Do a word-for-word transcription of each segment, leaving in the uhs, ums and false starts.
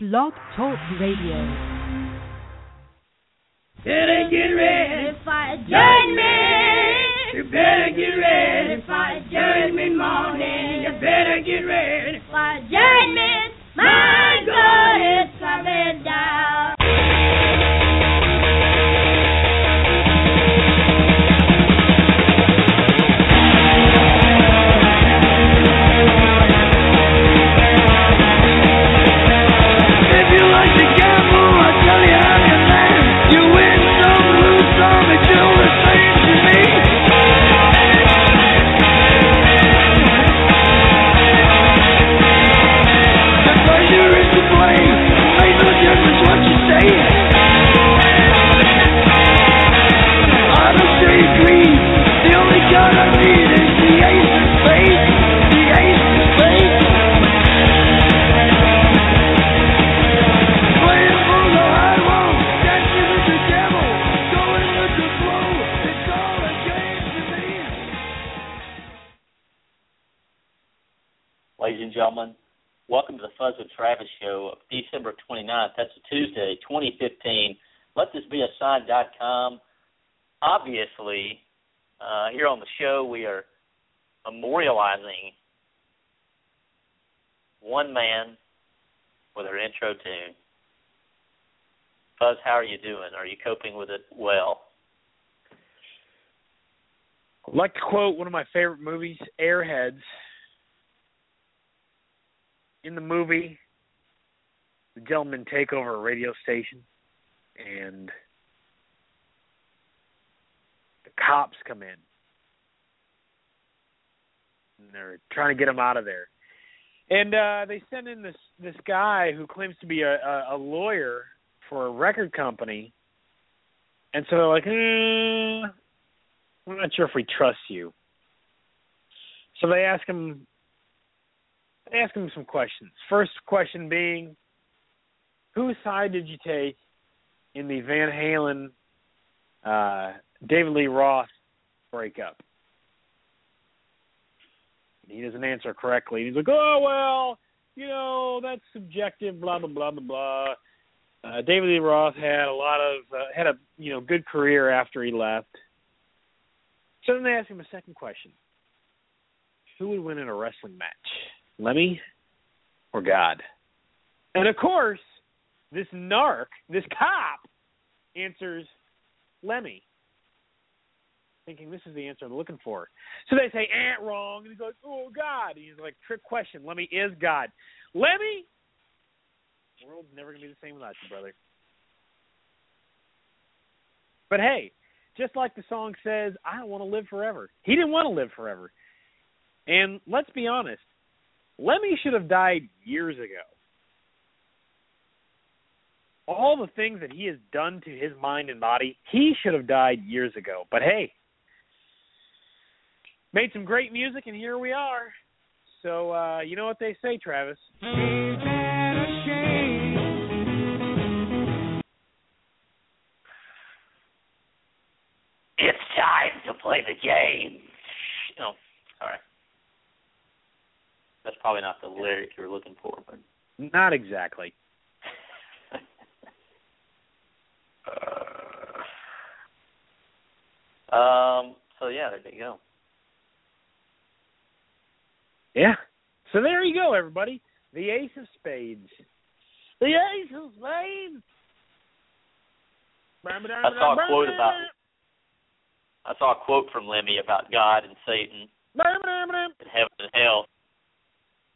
Blog Talk Radio. Better get ready for judgment. You better get ready for judgment morning. You better get ready for judgment. My God is coming down. Gentlemen, welcome to the Fuzz with Travis show of December twenty-ninth. That's a Tuesday, twenty fifteen. Let this be a sign dot com. Obviously, uh, here on the show, we are memorializing one man with our intro tune. Fuzz, how are you doing? Are you coping with it well? I'd like to quote one of my favorite movies, Airheads. In the movie, the gentlemen take over a radio station, and the cops come in. And they're trying to get them out of there. And uh, they send in this, this guy who claims to be a, a, a lawyer for a record company. And so they're like, mm, we're not sure if we trust you. So they ask him, ask him some questions. First question being, whose side did you take in the Van Halen, uh, David Lee Roth breakup? He doesn't answer correctly. He's like, oh, well, you know, that's subjective, blah, blah, blah, blah, blah. Uh, David Lee Roth had a lot of, uh, had a, you know, good career after he left. So then they ask him a second question. Who would win in a wrestling match? Lemmy or God? And, of course, this narc, this cop, answers Lemmy, thinking this is the answer I'm looking for. So they say, eh, wrong. And he's like, oh, God. And he's like, trick question. Lemmy is God. Lemmy? The world's never going to be the same without you, brother. But, hey, just like the song says, I don't want to live forever. He didn't want to live forever. And let's be honest. Lemmy should have died years ago. All the things that he has done to his mind and body, he should have died years ago. But hey, made some great music, and here we are. So uh, you know what they say, Travis. It's time to play the game. Oh, all right. That's probably not the lyric you're looking for, but not exactly. uh, um. So yeah, there you go. Yeah. So there you go, everybody. The Ace of Spades. The Ace of Spades. I saw a quote about. I saw a quote from Lemmy about God and Satan and heaven and hell.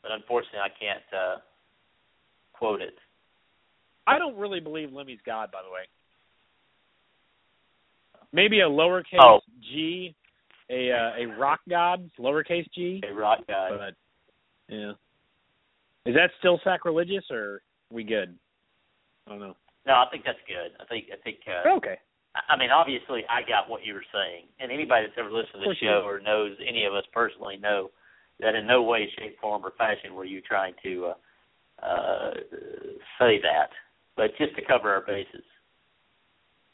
But unfortunately, I can't uh, quote it. I don't really believe Lemmy's God, by the way. Maybe a lowercase oh. G, a uh, a rock god, lowercase G. A rock god. But, yeah. Is that still sacrilegious, or are we good? I don't know. No, I think that's good. I think I think. Uh, okay. I mean, obviously, I got what you were saying, and anybody that's ever listened to this show or knows any of us personally know that in no way, shape, form, or fashion were you trying to uh, uh, say that. But just to cover our bases,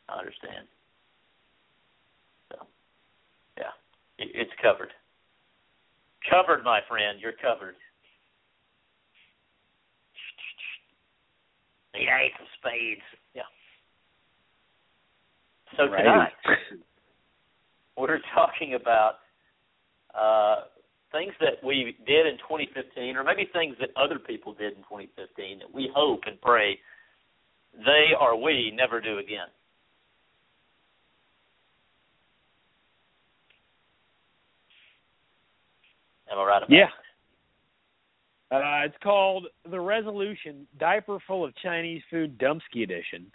I understand. So, yeah, it, it's covered. Covered, my friend. You're covered. Ace of Spades. Yeah. So right. tonight, we're talking about uh, things that we did in twenty fifteen, or maybe things that other people did in twenty fifteen that we hope and pray they or we never do again. Am I right about yeah. that? Uh, it's called The Resolution, Diaper Full of Chinese Food Dumpski Edition.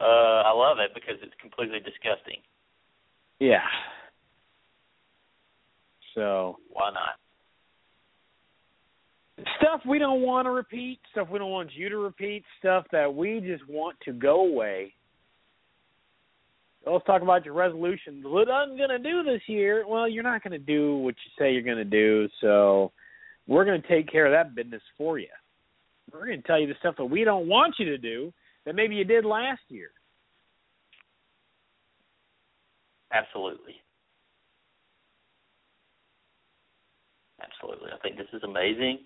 uh, I love it because it's completely disgusting. Yeah. So. Why not? Stuff we don't want to repeat, stuff we don't want you to repeat, stuff that we just want to go away. Let's talk about your resolutions. What I'm going to do this year, well, you're not going to do what you say you're going to do, so we're going to take care of that business for you. We're going to tell you the stuff that we don't want you to do that maybe you did last year. Absolutely. Absolutely. I think this is amazing.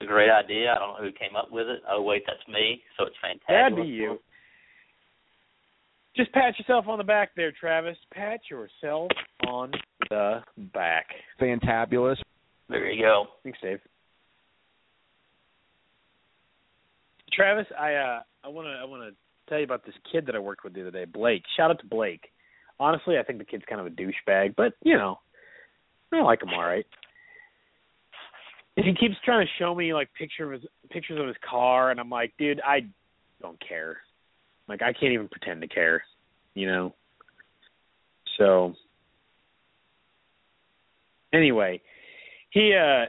It's a great idea. I don't know who came up with it. Oh, wait, that's me, so it's fantastic. That'd be you. Just pat yourself on the back there, Travis. Pat yourself on the back. Fantabulous. There you go. Thanks, Dave. Travis, I uh, I want to I want to tell you about this kid that I worked with the other day, Blake. Shout out to Blake. Honestly, I think the kid's kind of a douchebag, but you know, I like him all right. And he keeps trying to show me like picture of his, pictures of his car, and I'm like, dude, I don't care. Like, I can't even pretend to care, you know? So, anyway, he uh,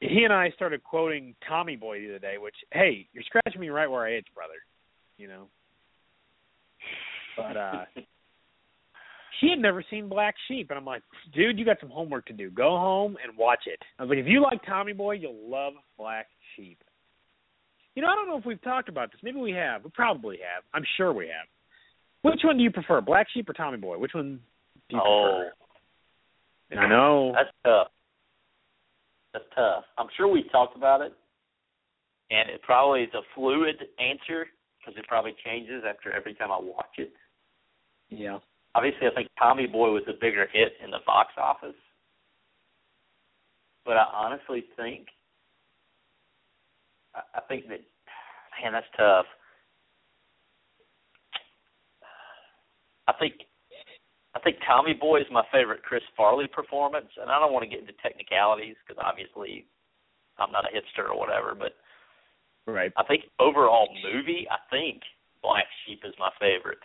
he and I started quoting Tommy Boy the other day, which, hey, you're scratching me right where I itch, brother, you know? But uh, he had never seen Black Sheep, and I'm like, dude, you got some homework to do. Go home and watch it. I was like, if you like Tommy Boy, you'll love Black Sheep. You know, I don't know if we've talked about this. Maybe we have. We probably have. I'm sure we have. Which one do you prefer, Black Sheep or Tommy Boy? Which one do you oh. prefer? I know. That's tough. That's tough. I'm sure we've talked about it, and it probably is a fluid answer because it probably changes after every time I watch it. Yeah. Obviously, I think Tommy Boy was the bigger hit in the box office, but I honestly think I think that, man, that's tough. I think I think Tommy Boy is my favorite Chris Farley performance, and I don't want to get into technicalities because obviously I'm not a hipster or whatever, but right. I think overall movie, I think Black Sheep is my favorite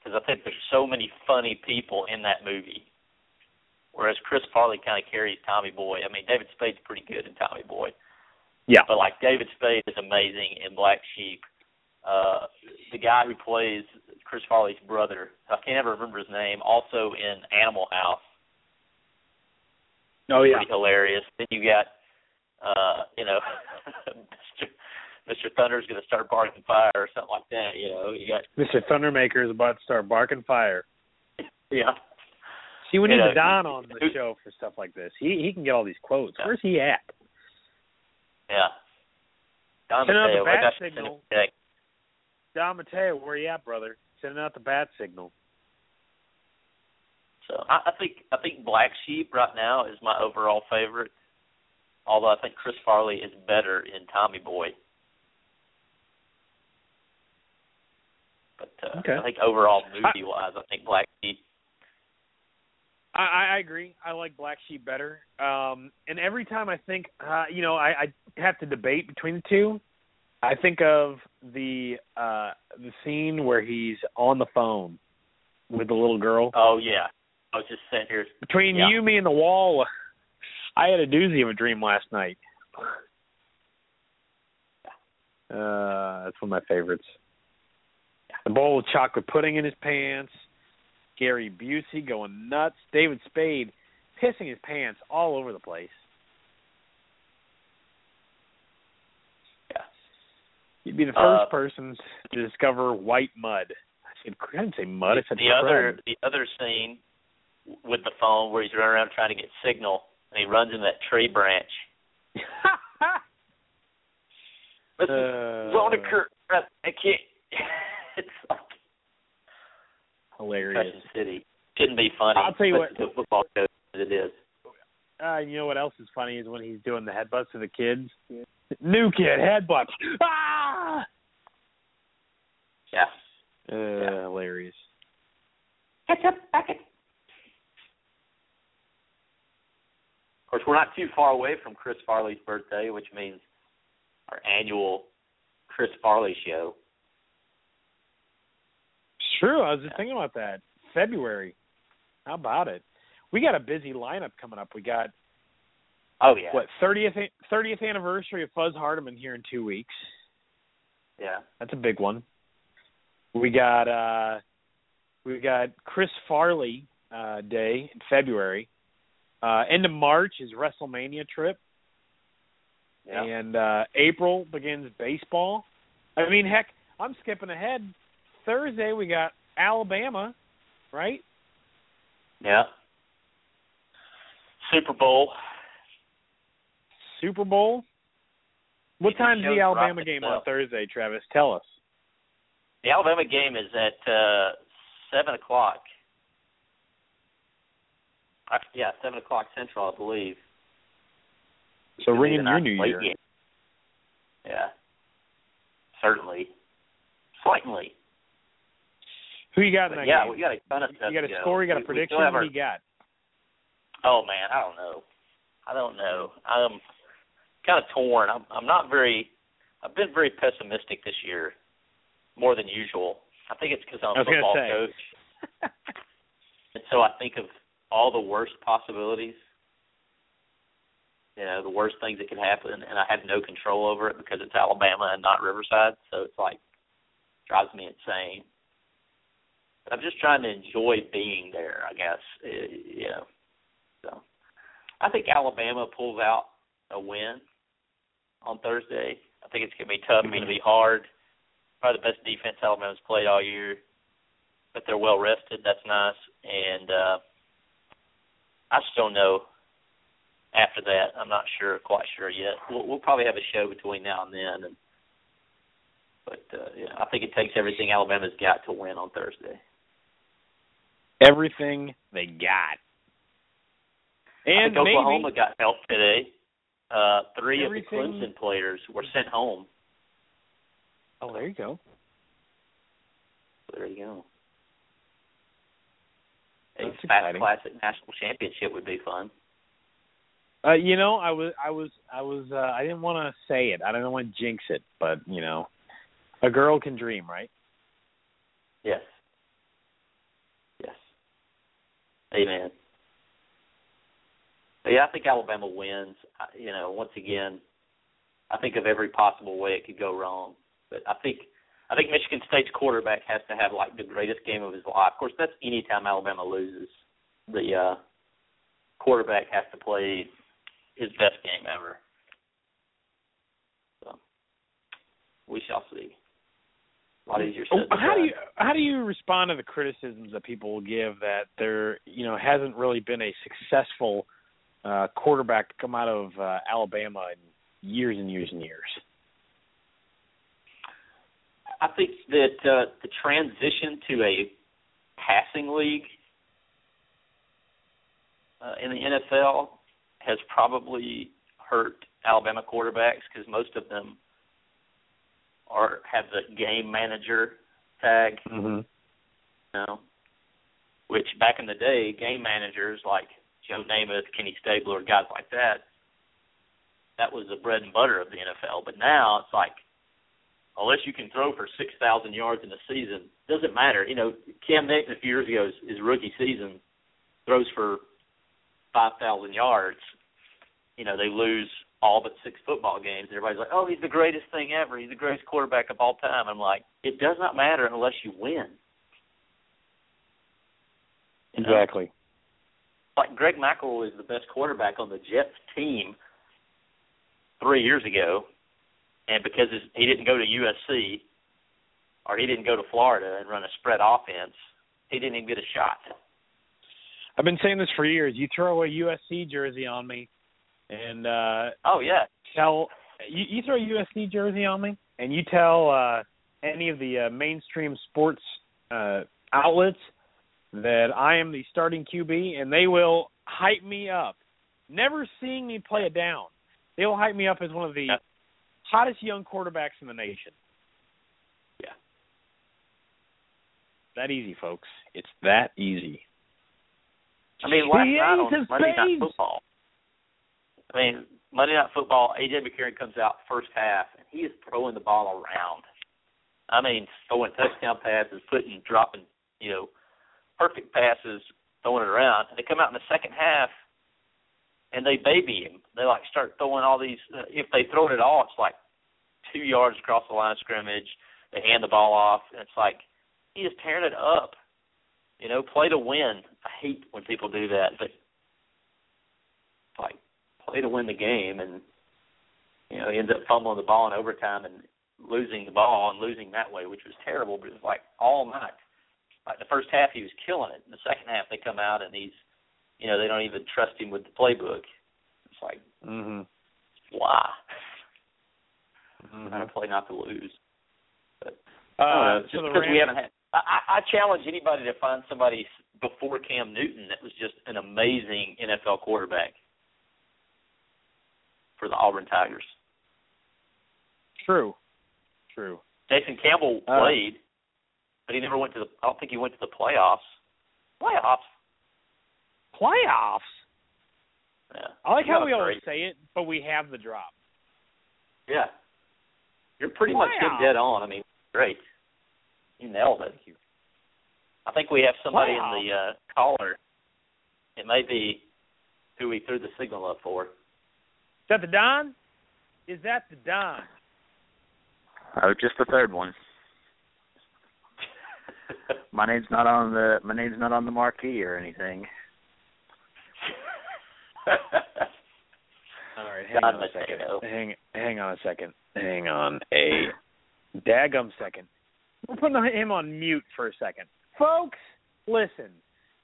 because I think there's so many funny people in that movie. Whereas Chris Farley kind of carries Tommy Boy. I mean, David Spade's pretty good in Tommy Boy. Yeah. But, like, David Spade is amazing in Black Sheep. Uh, the guy who plays Chris Farley's brother, I can't ever remember his name, also in Animal House. Oh, yeah. Pretty hilarious. Then you got, uh, you know, Mister Mister Thunder's going to start barking fire or something like that, you know. You got Mister Thundermaker is about to start barking fire. Yeah. See, we need a Don on the show for stuff like this. He he can get all these quotes. Yeah. Where's he at? Yeah. Don Send Mateo. Out the bat signal. Don Mateo, where you at, brother? Sending out the bat signal. So I, I think I think Black Sheep right now is my overall favorite. Although I think Chris Farley is better in Tommy Boy. But uh, okay. I think overall movie wise, I think Black Sheep. I, I agree. I like Black Sheep better. Um, and every time I think, uh, you know, I, I have to debate between the two. I think of the uh, the scene where he's on the phone with the little girl. Oh, yeah. I was just sitting here. Between yeah. you, me, and the wall, I had a doozy of a dream last night. Uh, that's one of my favorites. The bowl of chocolate pudding in his pants. Gary Busey going nuts. David Spade pissing his pants all over the place. Yeah. You'd be the first uh, person to discover white mud. I said, I didn't say mud. I said the other, the other scene with the phone where he's running around trying to get signal, and he runs into that tree branch But uh, Ronaker, I can't. It's like hilarious. City shouldn't be funny. I'll tell you what. The football coach, it is. Uh, you know what else is funny is when he's doing the headbutts to the kids. Yeah. New kid headbutts. Ah! Yeah. Uh, yeah. Hilarious. Catch up, bucket. Of course, we're not too far away from Chris Farley's birthday, which means our annual Chris Farley show. True. I was just yeah. thinking about that. February. How about it? We got a busy lineup coming up. We got oh yeah, what thirtieth thirtieth anniversary of Fuzz Hardeman here in two weeks. Yeah, that's a big one. We got uh, we got Chris Farley uh, Day in February. Uh, end of March is WrestleMania trip, yeah. and uh, April begins baseball. I mean, heck, I'm skipping ahead. Thursday we got Alabama, right? Yeah. Super Bowl. Super Bowl? What you time is the Alabama game itself. On Thursday, Travis? Tell us. The Alabama game is at uh, seven o'clock. Uh, yeah, seven o'clock Central, I believe. So ring in your new year. Game. Yeah. Certainly. Slightly. Who you got in that yeah, game? Yeah, we got a ton of stuff. You got a score, you got a prediction, what do you got? Oh man, I don't know. I don't know. I'm kind of torn. I'm, I'm not very. I've been very pessimistic this year, more than usual. I think it's because I'm a football coach, and so I think of all the worst possibilities. You know, the worst things that could happen, and I have no control over it because it's Alabama and not Riverside. So it's like drives me insane. But I'm just trying to enjoy being there, I guess. It, you know. So, I think Alabama pulls out a win on Thursday. I think it's going to be tough. It's going to be hard. Probably the best defense Alabama's played all year. But they're well-rested. That's nice. And uh, I just don't know after that. I'm not sure, quite sure yet. We'll, we'll probably have a show between now and then. And, but, uh, yeah, I think it takes everything Alabama's got to win on Thursday. Everything they got. And I think Oklahoma maybe. got help today. Uh, three Everything. of the Clemson players were sent home. Oh, there you go. There you go. That's a exciting. Classic national championship would be fun. Uh, you know, I was, I was, I was, uh, I didn't want to say it. I don't want to jinx it, but you know, a girl can dream, right? Yes. Yes. Amen. Yeah, I think Alabama wins. You know, once again, I think of every possible way it could go wrong. But I think I think Michigan State's quarterback has to have, like, the greatest game of his life. Of course, that's any time Alabama loses. The uh, quarterback has to play his best game ever. So we shall see. A lot easier said than how done. do you how do you respond to the criticisms that people give that there, you know, hasn't really been a successful – Uh, quarterback to come out of uh, Alabama in years and years and years? I think that uh, the transition to a passing league uh, in the N F L has probably hurt Alabama quarterbacks because most of them are have the game manager tag, mm-hmm. you know, which back in the day, game managers like Joe Namath, Kenny Stabler, guys like that, that was the bread and butter of the N F L. But now it's like, unless you can throw for six thousand yards in a season, doesn't matter. You know, Cam Newton a few years ago, his rookie season, throws for five thousand yards. You know, they lose all but six football games. Everybody's like, oh, he's the greatest thing ever. He's the greatest quarterback of all time. I'm like, it does not matter unless you win. You know? Exactly. Like Greg Mackel is the best quarterback on the Jets team three years ago, and because his, he didn't go to U S C or he didn't go to Florida and run a spread offense, he didn't even get a shot. I've been saying this for years. You throw a U S C jersey on me, and uh, oh yeah, tell you, you throw a U S C jersey on me, and you tell uh, any of the uh, mainstream sports uh, outlets that I am the starting Q B, and they will hype me up. Never seeing me play it down. They will hype me up as one of the yeah. hottest young quarterbacks in the nation. Yeah. That easy, folks. It's that easy. I mean, last night on Monday Night Football, I mean, Monday Night Football, A J. McCarron comes out first half, and he is throwing the ball around. I mean, throwing touchdown passes, putting, dropping, you know, perfect passes, throwing it around. And they come out in the second half, and they baby him. They, like, start throwing all these uh, – if they throw it at all, it's like two yards across the line of scrimmage. They hand the ball off, and it's like he is tearing it up. You know, play to win. I hate when people do that, but like play to win the game, and you know, he ends up fumbling the ball in overtime and losing the ball and losing that way, which was terrible. But it was like all night. Like the first half, he was killing it. In the second half, they come out and he's, you know, they don't even trust him with the playbook. It's like, mm-hmm. why? Mm-hmm. I'm trying to play not to lose. But uh, uh, just so because Rams- we haven't had. I, I challenge anybody to find somebody before Cam Newton that was just an amazing N F L quarterback for the Auburn Tigers. True, true. Jason Campbell uh, played, but he never went to the – I don't think he went to the playoffs. Playoffs? Playoffs? Yeah. I like how we always say it, but we have the drop. Yeah. You're pretty much dead on. I mean, great. You nailed it. I think we have somebody wow. in the uh, caller. It may be who we threw the signal up for. Is that the Don? Is that the Don? Oh, just the third one. my name's not on the my name's not on the marquee or anything. All right, hang God on a second. Hang, hang on a second. Hang on a daggum second. We're putting him on mute for a second. Folks, listen.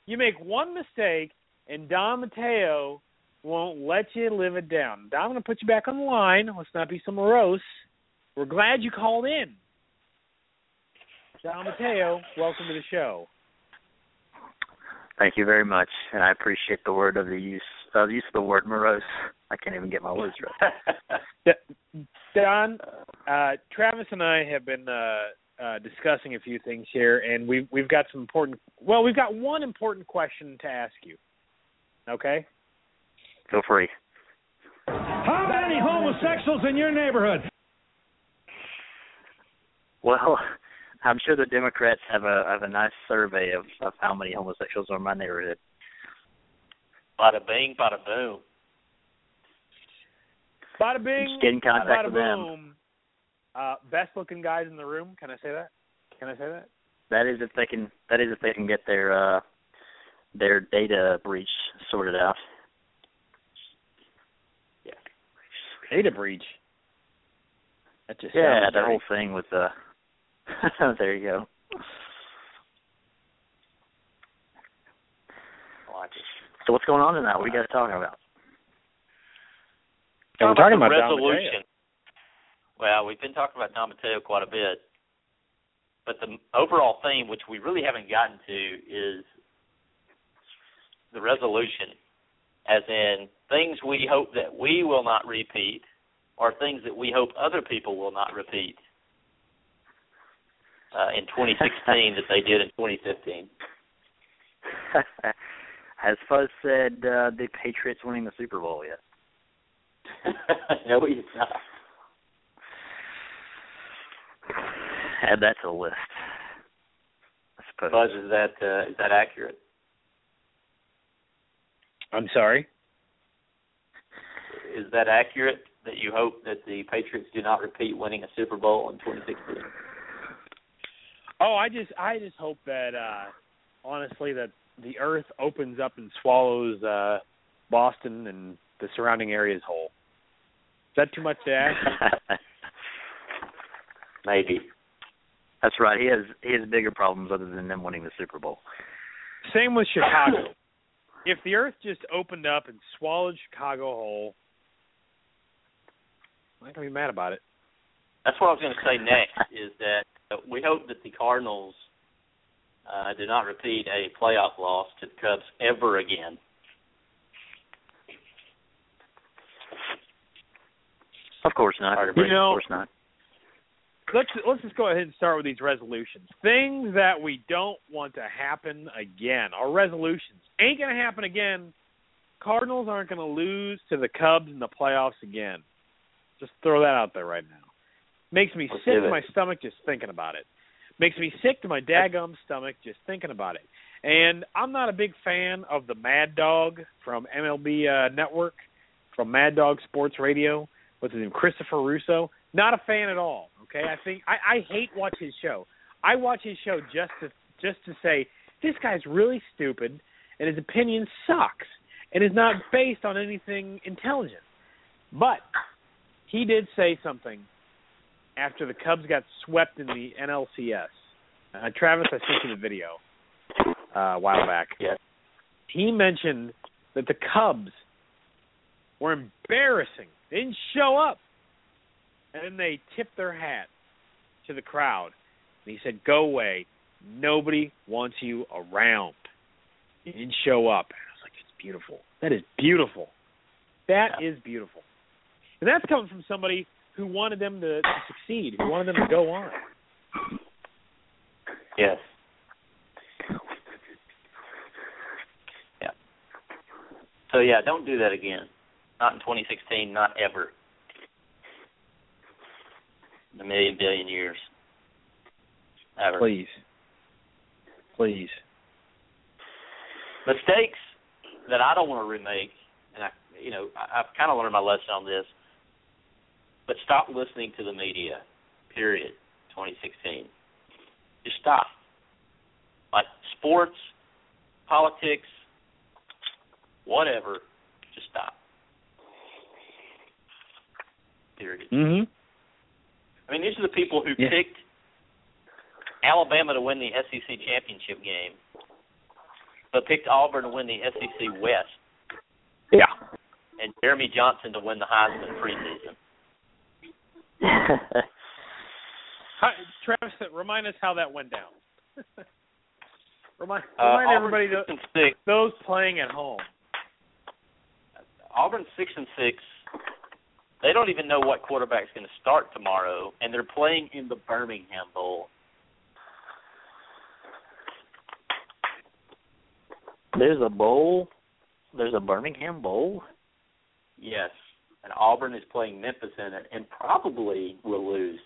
You make one mistake, and Don Mateo won't let you live it down. Don, I'm going to put you back on the line. Let's not be so morose. We're glad you called in. Don Mateo, welcome to the show. Thank you very much, and I appreciate the word of the use of the use of the word morose. I can't even get my words right. Don, uh, Travis and I have been... Uh, Uh, discussing a few things here, and we've, we've got some important – well, we've got one important question to ask you, okay? Feel free. How many homosexuals in your neighborhood? Well, I'm sure the Democrats have a have a nice survey of, of how many homosexuals are in my neighborhood. Bada bing, bada boom. Bada bing, get in contact bada with boom. Them. Uh, best looking guys in the room. Can I say that? Can I say that? That is if they can. That is if they can get their uh, their data breach sorted out. Yeah. Data breach. That just yeah. The whole thing with the. There you go. So what's going on tonight? What are you guys talking about? We're talking, talking about resolution. Well, we've been talking about Don Mateo quite a bit, but the overall theme, which we really haven't gotten to, is the resolution, as in things we hope that we will not repeat or things that we hope other people will not repeat uh, in twenty sixteen that they did in twenty fifteen. Has Fuzz said uh, the Patriots winning the Super Bowl yet? No, he's not. Add that to the list. I suppose. Buzz, is that uh, is that accurate? I'm sorry? Is that accurate that you hope that the Patriots do not repeat winning a Super Bowl in twenty sixteen? Oh, I just I just hope that uh, honestly that the earth opens up and swallows uh, Boston and the surrounding areas whole. Is that too much to ask? Maybe. That's right. He has he has bigger problems other than them winning the Super Bowl. Same with Chicago. If the earth just opened up and swallowed Chicago whole, not going to be mad about it. That's what I was going to say next, is that we hope that the Cardinals uh, do not repeat a playoff loss to the Cubs ever again. Of course not. You know, of course not. Let's let's just go ahead and start with these resolutions. Things that we don't want to happen again. Our resolutions ain't going to happen again. Cardinals aren't going to lose to the Cubs in the playoffs again. Just throw that out there right now. Makes me let's sick to my stomach just thinking about it. Makes me sick to my daggum stomach just thinking about it. And I'm not a big fan of the Mad Dog from M L B uh, Network, from Mad Dog Sports Radio. What's his name? Christopher Russo. Not a fan at all. Okay, I think I, I hate watch his show. I watch his show just to just to say this guy's really stupid and his opinion sucks and is not based on anything intelligent. But he did say something after the Cubs got swept in the N L C S. Uh, Travis, I sent you the video uh, a while back. Yes. He mentioned that the Cubs were embarrassing. They didn't show up. And then they tipped their hat to the crowd. And he said, go away. Nobody wants you around. You didn't show up. And I was like, it's beautiful. That is beautiful. That yeah. is beautiful. And that's coming from somebody who wanted them to, to succeed, who wanted them to go on. Yes. Yeah. So, yeah, don't do that again. Not in twenty sixteen, not ever. A million billion years. Ever. Please. Please. Mistakes that I don't want to remake, and I, you know, I, I've kind of learned my lesson on this, but stop listening to the media, period, twenty sixteen. Just stop. Like sports, politics, whatever, just stop. Period. Mm-hmm. I mean, these are the people who yeah. picked Alabama to win the S E C championship game, but picked Auburn to win the S E C West. Yeah. And Jeremy Johnson to win the Heisman preseason. Hi, Travis, remind us how that went down. remind remind uh, everybody, to, six. those playing at home. Auburn six and six. They don't even know what quarterback's going to start tomorrow, and they're playing in the Birmingham Bowl. There's a bowl? There's a Birmingham Bowl? Yes, and Auburn is playing Memphis in it and probably will lose.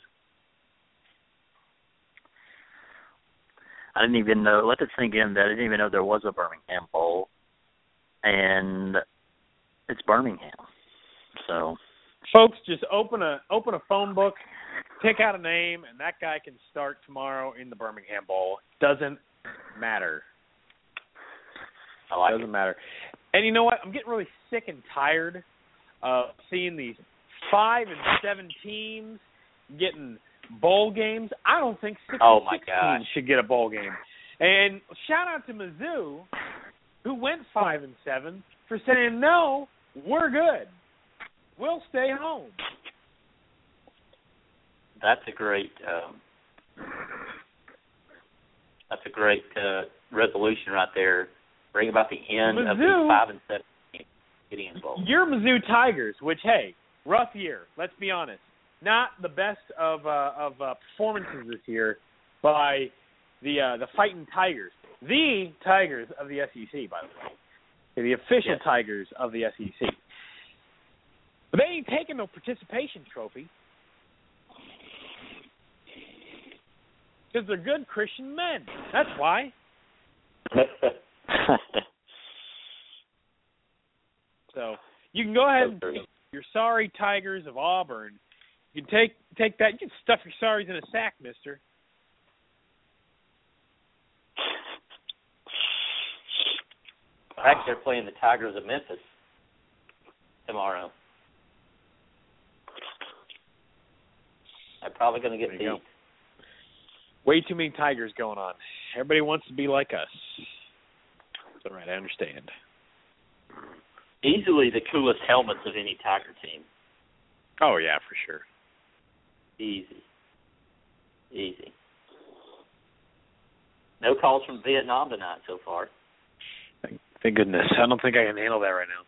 I didn't even know. Let it sink in that I didn't even know there was a Birmingham Bowl, and it's Birmingham, so... Folks, just open a open a phone book, pick out a name, and that guy can start tomorrow in the Birmingham Bowl. Doesn't matter. I like Doesn't it. matter. And you know what? I'm getting really sick and tired of seeing these five and seven teams getting bowl games. I don't think six oh and six gosh. teams should get a bowl game. And shout out to Mizzou, who went five and seven, for saying no, we're good. We'll stay home. That's a great, um, that's a great uh, resolution right there. Bring about the end Mizzou, of the five and seven games getting involved. You're Mizzou Tigers, which hey, rough year. Let's be honest, not the best of uh, of uh, performances this year by the uh, the Fighting Tigers, the Tigers of the S E C, by the way, the official yes. Tigers of the S E C. But they ain't taking no participation trophy because they're good Christian men. That's why. So you can go ahead and take your sorry Tigers of Auburn. You can take take that. You can stuff your sorries in a sack, mister. Actually, they're playing the Tigers of Memphis tomorrow. I'm probably going to get beat. Way too many Tigers going on. Everybody wants to be like us. All right, I understand. Easily the coolest helmets of any Tiger team. Oh, yeah, for sure. Easy. Easy. No calls from Vietnam tonight so far. Thank, thank goodness. I don't think I can handle that right now.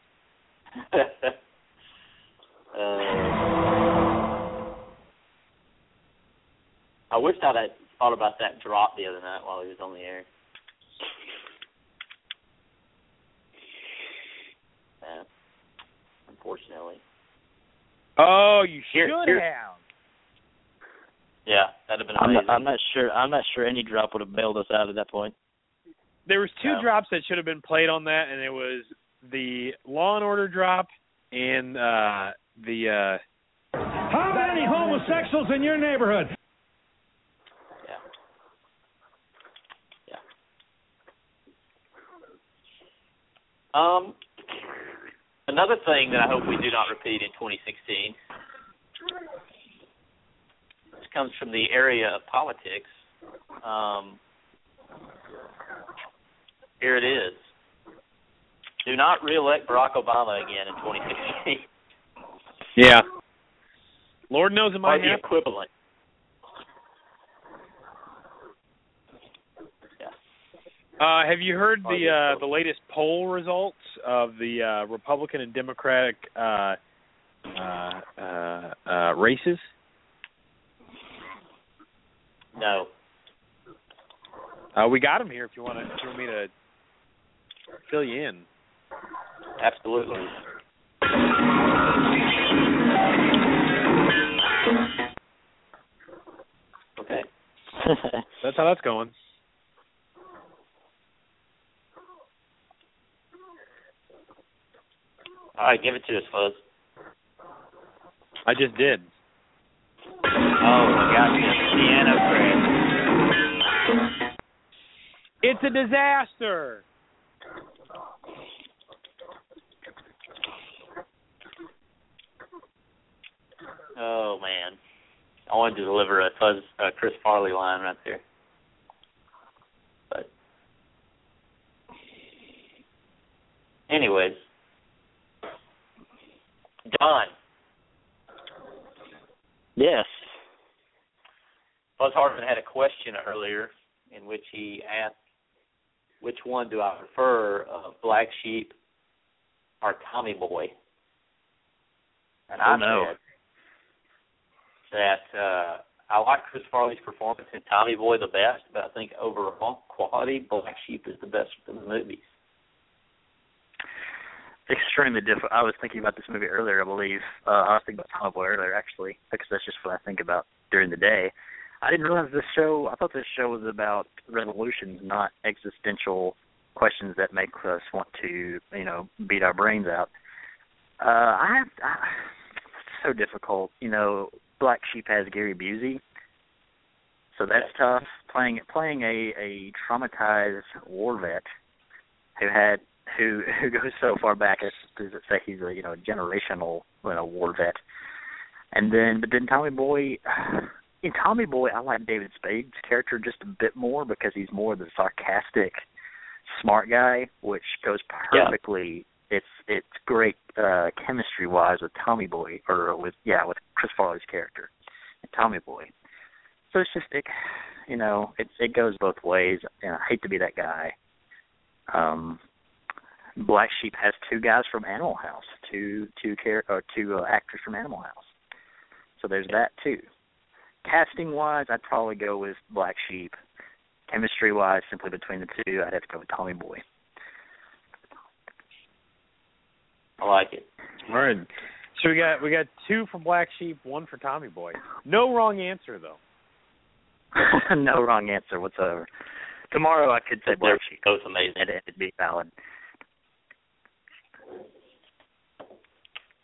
uh, I wish I'd had thought about that drop the other night while he was on the air. Uh, unfortunately. Oh, you should have. Yeah, that'd have been amazing. I'm not, I'm not sure. I'm not sure any drop would have bailed us out at that point. There was two no. drops that should have been played on that, and it was the Law and Order drop and uh, the. Uh, How many homosexuals in your neighborhood? Yeah. Yeah. Um. Another thing that I hope we do not repeat in twenty sixteen, this comes from the area of politics. Um, here it is. Do not re-elect Barack Obama again in twenty sixteen. Yeah. Lord knows it might be equivalent. Uh, have you heard the uh, the latest poll results of the uh, Republican and Democratic uh, uh, uh, uh, races? No. Uh, we got them here. If you want to, if you want me to fill you in. Absolutely. Okay. That's how that's going. All right, give it to us, Fuzz. I just did. Oh, my God. Piano crash. It's a disaster. Oh, man. I wanted to deliver a Fuzz, a Chris Farley line right there. But anyways. Don. Yes. Buzz Hartman had a question earlier in which he asked, which one do I prefer, uh, Black Sheep or Tommy Boy? And I know that uh, I like Chris Farley's performance in Tommy Boy the best, but I think overall quality, Black Sheep is the best of the movies. Extremely different. I was thinking about this movie earlier, I believe. Uh, I was thinking about Tommy Boy earlier, actually, because that's just what I think about during the day. I didn't realize this show, I thought this show was about revolutions, not existential questions that make us want to, you know, beat our brains out. Uh, I have, I, it's so difficult. You know, Black Sheep has Gary Busey, so that's tough. Playing, playing a, a traumatized war vet who had Who who goes so far back as to say he's a you know generational you know, war vet, and then but then Tommy Boy, in Tommy Boy I like David Spade's character just a bit more because he's more the sarcastic, smart guy, which goes perfectly. Yeah. It's it's great uh, chemistry wise with Tommy Boy or with yeah with Chris Farley's character, and Tommy Boy. So it's just it, you know it it goes both ways, and I hate to be that guy. Um. Black Sheep has two guys from Animal House, two two care or two uh, actors from Animal House. So there's that too. Casting wise, I'd probably go with Black Sheep. Chemistry wise, simply between the two, I'd have to go with Tommy Boy. I like it. All right. So we got we got two for Black Sheep, one for Tommy Boy. No wrong answer though. No wrong answer whatsoever. Tomorrow I could say but Black Sheep. Both amazing. And it'd be valid.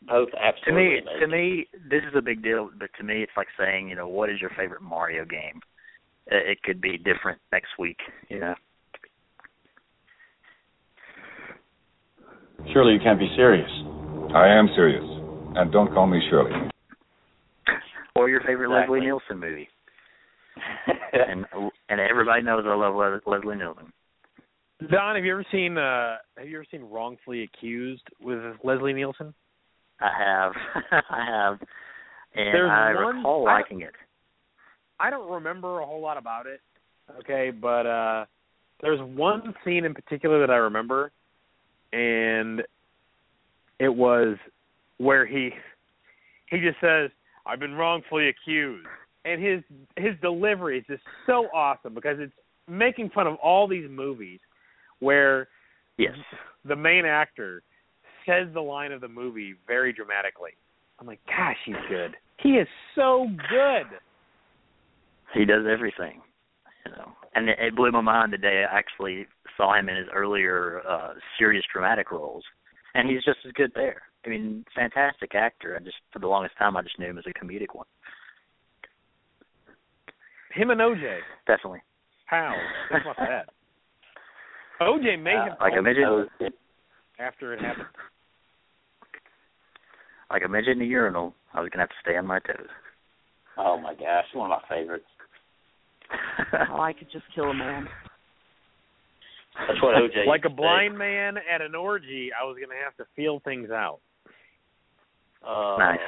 Both absolutely. To me, to me, this is a big deal. But to me, it's like saying, you know, what is your favorite Mario game? It could be different next week, you know. Surely you can't be serious. I am serious, and don't call me Shirley. Or your favorite exactly. Leslie Nielsen movie. and and everybody knows I love Leslie Nielsen. Don, have you ever seen uh, Have you ever seen Wrongfully Accused with Leslie Nielsen? I have, I have. and There's I one, recall liking I it. I don't remember a whole lot about it, okay, but uh, there's one scene in particular that I remember, and it was where he he just says, "I've been wrongfully accused," and his his delivery is just so awesome because it's making fun of all these movies where yes. the main actor says the line of the movie very dramatically. I'm like, gosh, he's good. He is so good. He does everything, you know. And it, it blew my mind the day I actually saw him in his earlier uh, serious dramatic roles. And he's just as good there. I mean, fantastic actor. I just, for the longest time, I just knew him as a comedic one. Him and O J. Definitely. How? That's not bad. O J made uh, him like a midget after it happened. Like a midget in a urinal, I was going to have to stay on my toes. Oh, my gosh. One of my favorites. Oh, I could just kill a man. That's what O J like a blind say. Man at an orgy, I was going to have to feel things out. Uh, nice.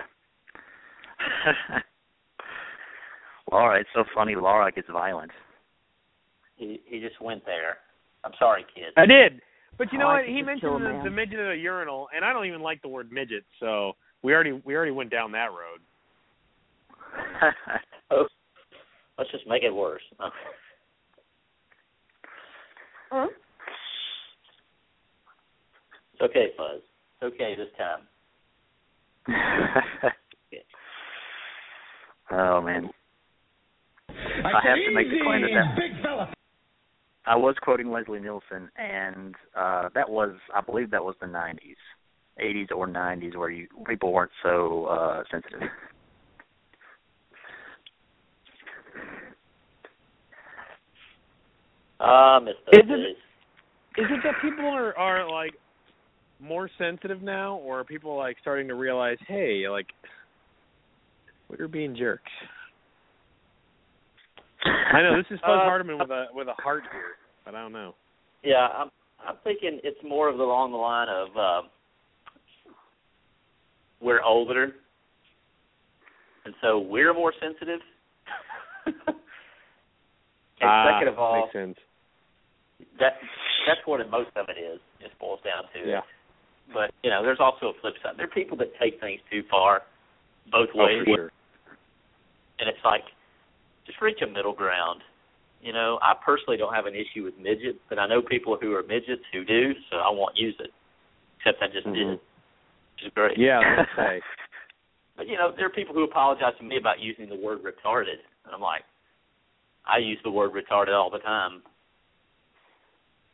Laura, it's so funny. Laura gets violent. He he just went there. I'm sorry, kid. I did. But you oh, know what? He mentioned the, the midget at a urinal, and I don't even like the word midget, so we already we already went down that road. Oh, let's just make it worse. Okay. Huh? It's okay, Fuzz. It's okay this time. Okay. Oh, man. I, I have to make the claim that big fella. I was quoting Leslie Nielsen, and uh, that was, I believe that was the nineties, eighties or nineties, where you, people weren't so uh, sensitive. Ah, uh, miss those is days. It, is it that people are, are, like, more sensitive now, or are people, like, starting to realize, hey, like, we're being jerks? I know this is Freed uh, Hardeman with a with a heart here, but I don't know. Yeah, I'm I'm thinking it's more of the, along the line of uh, we're older, and so we're more sensitive. And ah, second of all, makes sense. That that's what it, most of it is. It boils down to. Yeah. But you know, there's also a flip side. There are people that take things too far, both ways. Oh, for sure. And it's like, just reach a middle ground. You know, I personally don't have an issue with midgets, but I know people who are midgets who do, so I won't use it, except I just mm-hmm. did, which is great. Yeah, that's right. But, you know, there are people who apologize to me about using the word retarded, and I'm like, I use the word retarded all the time.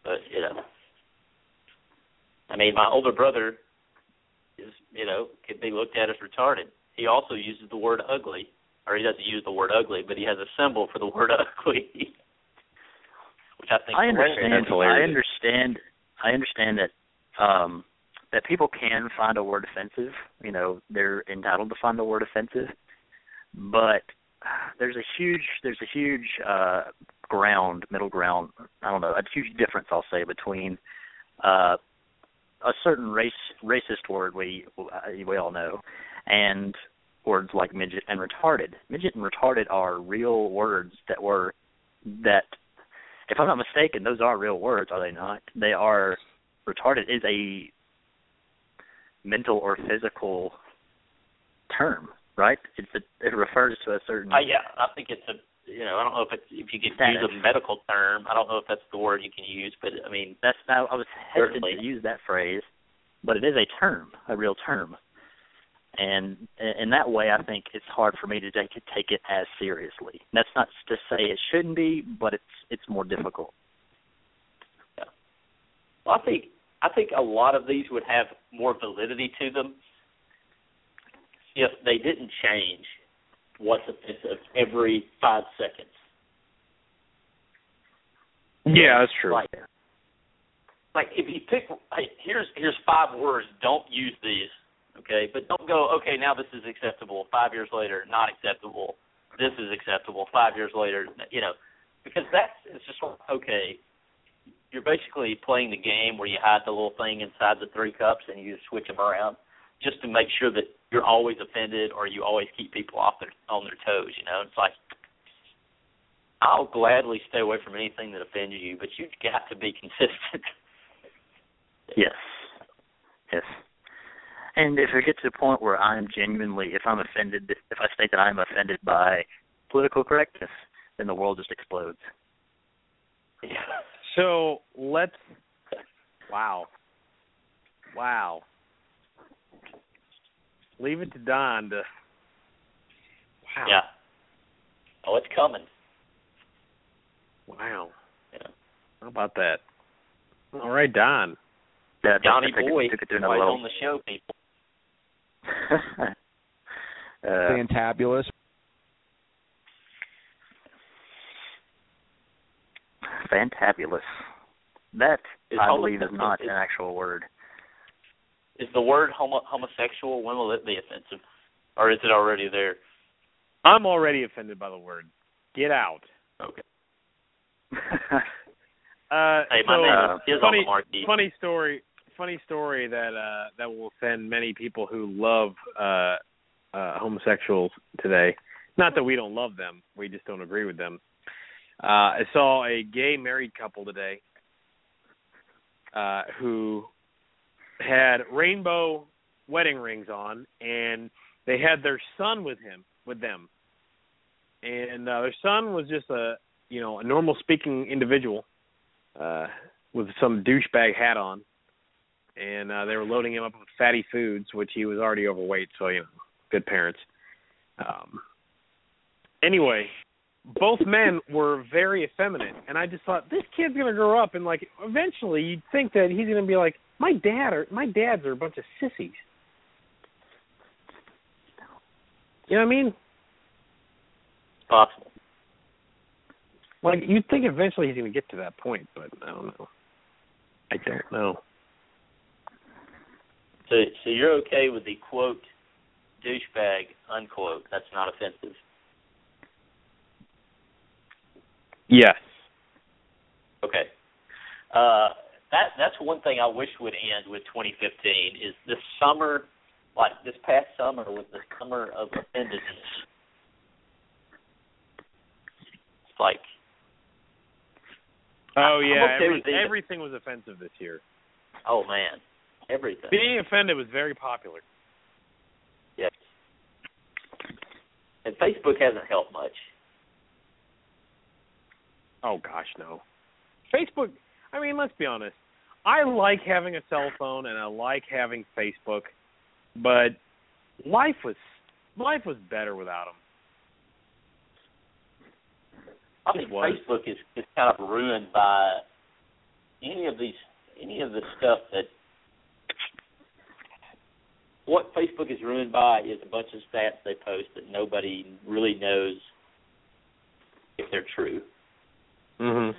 But, you know, I mean, my older brother is, you know, could be looked at as retarded. He also uses the word ugly. Or he doesn't use the word ugly, but he has a symbol for the word ugly, which I think I understand. That's hilarious. I understand. I understand that um, that people can find a word offensive. You know, they're entitled to find the word offensive, but there's a huge there's a huge uh, ground, middle ground. I don't know, a huge difference, I'll say, between uh, a certain race racist word we we all know and words like midget and retarded. Midget and retarded are real words that were, that, if I'm not mistaken, those are real words, are they not? They are, retarded is a mental or physical term, right? It's a, it refers to a certain... Uh, yeah, I think it's a, you know, I don't know if it's, if you could status. Use a medical term. I don't know if that's the word you can use, but I mean... that's not, I was hesitant certainly. To use that phrase, but it is a term, a real term. And in that way, I think it's hard for me to take it, take it as seriously. That's not to say it shouldn't be, but it's it's more difficult. Yeah. Well, I think I think a lot of these would have more validity to them if they didn't change what's offensive every five seconds. Yeah, that's true. Like, like if you pick, hey, here's here's five words. Don't use these. Okay, but don't go, okay, now this is acceptable. Five years later, not acceptable. This is acceptable. Five years later, you know, because that's, it's just like, okay, you're basically playing the game where you hide the little thing inside the three cups and you switch them around. just to make sure that you're always offended or you always keep people off their on their toes, you know. It's like, I'll gladly stay away from anything that offends you, but you've got to be consistent. Yes. Yes. And if it gets to the point where I'm genuinely, if I'm offended, if I state that I'm offended by political correctness, then the world just explodes. Yeah. So let's, wow. Wow. Leave it to Don to, wow. Yeah. Oh, it's coming. Wow. Yeah. How about that? All right, Don. Yeah, Donnie Boy is on the show, people. uh, Fantabulous. Fantabulous. That, is I believe, is not is, an actual word. Is the word homo- homosexual, when will it be offensive? Or is it already there? I'm already offended by the word. Get out. Okay. uh, hey, my so, name uh, is funny, on the marquee. Funny story. Funny story that uh, that will offend many people who love uh, uh, homosexuals today. Not that we don't love them, we just don't agree with them. Uh, I saw a gay married couple today uh, who had rainbow wedding rings on, and they had their son with him, with them, and uh, their son was just a you know a normal speaking individual uh, with some douchebag hat on. And uh, they were loading him up with fatty foods, which he was already overweight, so, you know, good parents. Um, anyway, both men were very effeminate, and I just thought, this kid's going to grow up, and, like, eventually you'd think that he's going to be like, my dad or my dads are a bunch of sissies. You know what I mean? Possible. Like, you'd think eventually he's going to get to that point, but I don't know. I don't know. So, so you're okay with the, quote, douchebag, unquote. That's not offensive. Yes. Okay. Uh, that that's one thing I wish would end with twenty fifteen is this summer, like this past summer was the summer of offendedness. It's like. Oh, yeah. Okay Every, everything was offensive this year. Oh, man. Everything. Being offended was very popular. Yes. And Facebook hasn't helped much. Oh, gosh, no. Facebook, I mean, let's be honest. I like having a cell phone and I like having Facebook, but life was life was better without them. I think Facebook is, is kind of ruined by any of these, any of the stuff that what Facebook is ruined by is a bunch of stats they post that nobody really knows if they're true. Mm-hmm.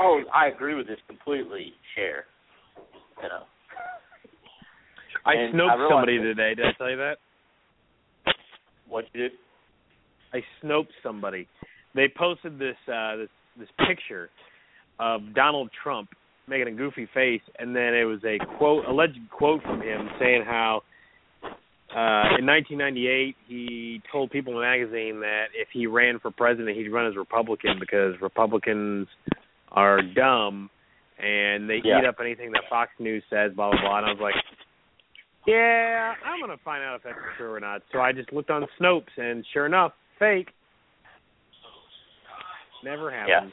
Oh, I agree with this completely, Cher. You know. I and snoped I realized, somebody today. Did I tell you that? What'd you do? I snoped somebody. They posted this uh, this this picture of Donald Trump making a goofy face, and then it was a quote, alleged quote from him saying how uh, in nineteen ninety-eight he told People magazine that if he ran for president, he'd run as Republican because Republicans are dumb and they yeah. eat up anything that Fox News says, blah, blah, blah. And I was like, yeah, I'm going to find out if that's true or not. So I just looked on Snopes, and sure enough, fake. Never happened. Yeah.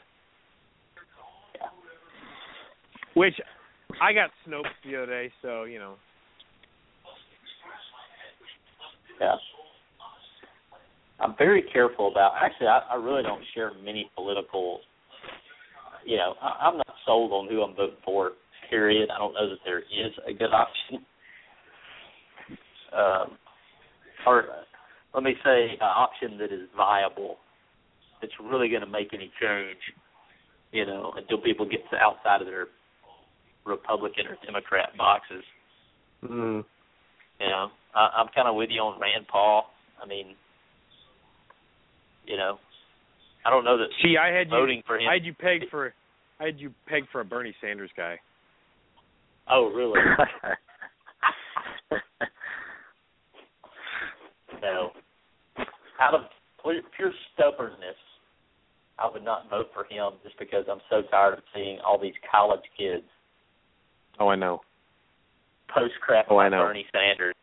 Which, I got Snopes the other day, so, you know. Yeah. I'm very careful about, actually, I, I really don't share many political, you know, I, I'm not sold on who I'm voting for, period. I don't know that there is a good option. Um, or, let me say, an option that is viable, that's really going to make any change, you know, until people get to outside of their Republican or Democrat boxes. Mm. You know, I, I'm kind of with you on Rand Paul. I mean, you know, I don't know that. See, I had voting you, for him. I had you pegged for, I had you pegged for a Bernie Sanders guy. Oh, really? So, out of pure stubbornness, I would not vote for him just because I'm so tired of seeing all these college kids. Oh, I know. Post crap oh, on Bernie Sanders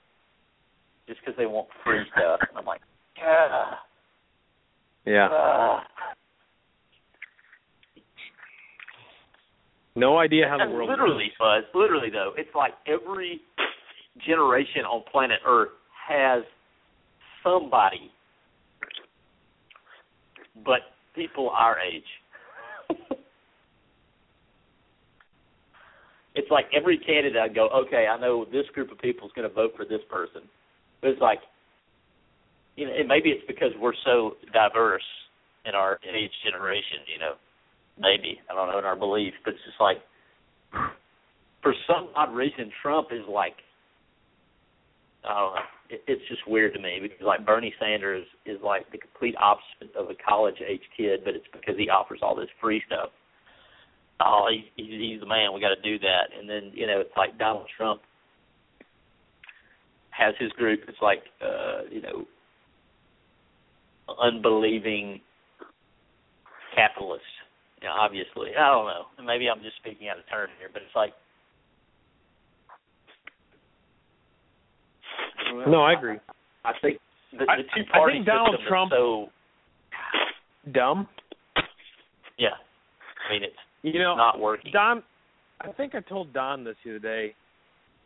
just because they want free stuff. And I'm like, ah. Yeah. Ah. No idea how the world works. Literally, Fuzz, literally, though, it's like every generation on planet Earth has somebody but people our age. It's like every candidate I go, okay, I know this group of people is going to vote for this person. But it's like, you know, and maybe it's because we're so diverse in our age generation, you know. Maybe. I don't know, in our beliefs. But it's just like, for some odd reason, Trump is like, I don't know. It, it's just weird to me because, like, Bernie Sanders is like the complete opposite of a college-age kid, but it's because he offers all this free stuff. Oh, he, he, he's the man. We got to do that. And then, you know, it's like Donald Trump has his group. It's like, uh, you know, unbelieving capitalists. You know, obviously, I don't know. Maybe I'm just speaking out of turn here, but it's like, well, no, I agree. I, I think the, I, the two party system Donald Trump is so dumb. Yeah, I mean it's you know not working. Don, I think I told Don this the other day.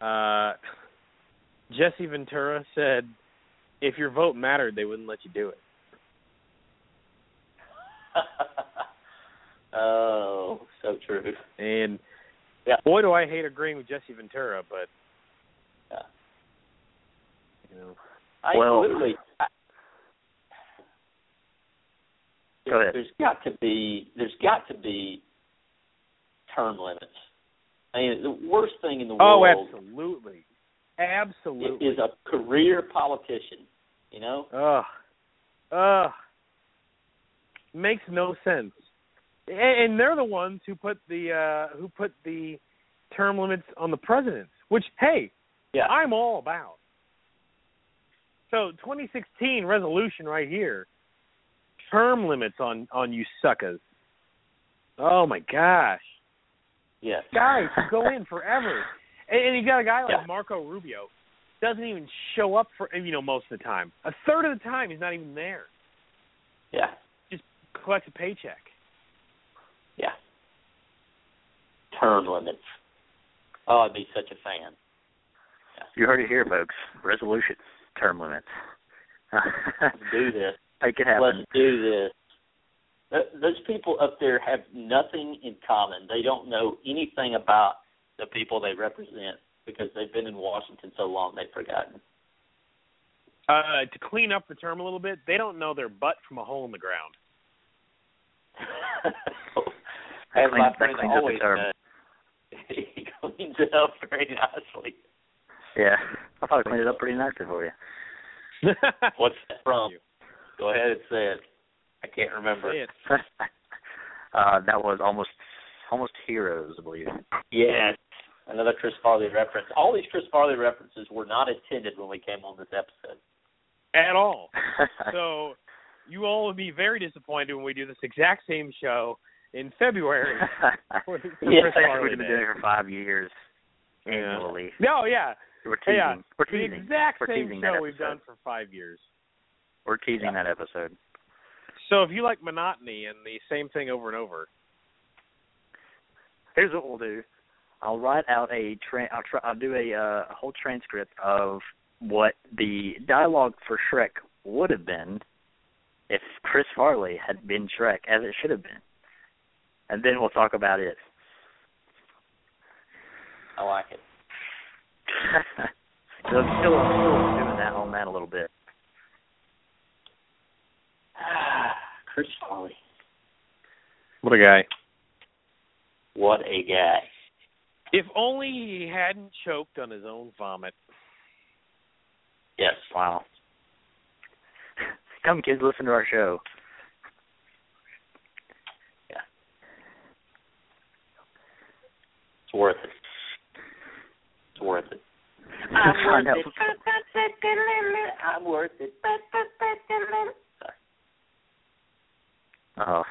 Uh, Jesse Ventura said, "If your vote mattered, they wouldn't let you do it." Oh, so true. And yeah. Boy, do I hate agreeing with Jesse Ventura, but yeah. You know, I well, literally. I, go ahead. There's got to be there's got to be term limits. I mean, the worst thing in the oh, world. Oh, absolutely, absolutely. Is a career politician. You know. Ugh. Ugh. Makes no sense. And they're the ones who put the uh, who put the term limits on the presidents, which, hey, yeah. I'm all about. So twenty sixteen resolution right here, term limits on, on you suckers. Oh, my gosh. Yes. Guys who go in forever. And, and you got a guy like yeah. Marco Rubio doesn't even show up for, you know, most of the time. A third of the time he's not even there. Yeah. Just collects a paycheck. Yeah. Term limits. Oh, I'd be such a fan. Yeah. You heard it here, folks. Resolution. Term limits. Let's do this. Make it happen. Let's do this. Th- those people up there have nothing in common. They don't know anything about the people they represent because they've been in Washington so long they've forgotten. Uh, to clean up the term a little bit, they don't know their butt from a hole in the ground. As my friend always does. He cleans it up very nicely. Yeah, I thought I cleaned it up pretty nicely for you. What's that from? Go ahead and say it. I can't remember. It. uh, that was almost almost Heroes, I believe. Yes, another Chris Farley reference. All these Chris Farley references were not intended when we came on this episode. At all. So you all will be very disappointed when we do this exact same show in February. For, for yeah, Chris Farley we've been doing it for five years annually. Yeah. No, yeah. We're teasing. Yeah, We're teasing. The exact We're same teasing show we've done for five years. We're teasing yeah. that episode. So if you like monotony and the same thing over and over, here's what we'll do. I'll write out a tra- – I'll, try- I'll do a uh, whole transcript of what the dialogue for Shrek would have been if Chris Farley had been Shrek, as it should have been. And then we'll talk about it. I like it. So I'm still, I'm still doing that on that a little bit. Ah, Chris Farley. What a guy. What a guy. If only he hadn't choked on his own vomit. Yes. Wow. Come, kids, listen to our show. Yeah. It's worth it. It's worth it. I'm find worth helpful. It. I'm worth it. Sorry. Oh.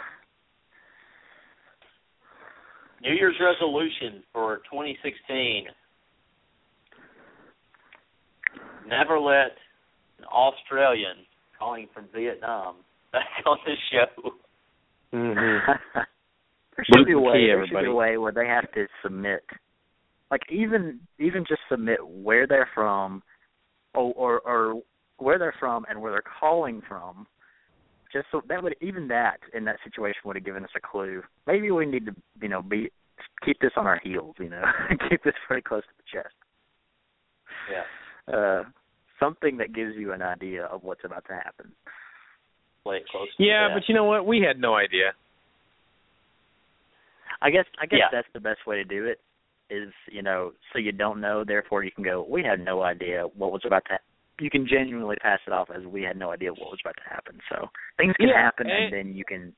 New Year's resolution for twenty sixteen. Never let an Australian calling from Vietnam back on the show. Mm-hmm. There should be a way. There should be a way where they have to submit, like even even just submit where they're from, or or, or where they're from and where they're calling from. Just so that would even that in that situation would have given us a clue. Maybe we need to you know be keep this on our heels, you know, keep this pretty close to the chest. Yeah. Uh, something that gives you an idea of what's about to happen. Play it close. Yeah, but you know what? We had no idea. I guess I guess yeah. that's the best way to do it is, you know, so you don't know, therefore you can go, we had no idea what was about to happen. You can genuinely pass it off as we had no idea what was about to happen. So things can yeah, happen and, and then you can.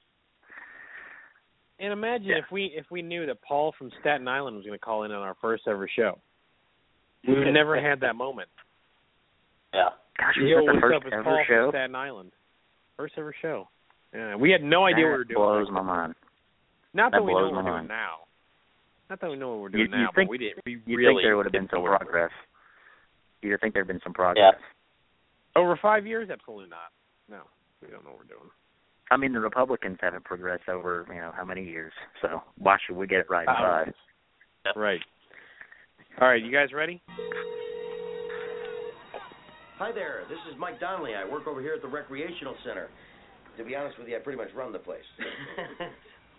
And imagine yeah. if we if we knew that Paul from Staten Island was going to call in on our first ever show. We would have never had that moment. Yeah. Gosh, was Yo, that the first up, ever Paul show? From Staten Island. First ever show. Yeah, we had no idea that what we were doing. That blows my mind. Not that, that we know what we're mind. doing now. Not that we know what we're doing you, you now, think, but we didn't. We you really think there would have been some progress? You think there would have been some progress? Yeah. Over five years, absolutely not. No, we don't know what we're doing. I mean, the Republicans haven't progressed over, you know, how many years? So why should we get it right in five? Yep. Right. All right, you guys ready? Hi there, this is Mike Donnelly. I work over here at the Recreational Center. To be honest with you, I pretty much run the place.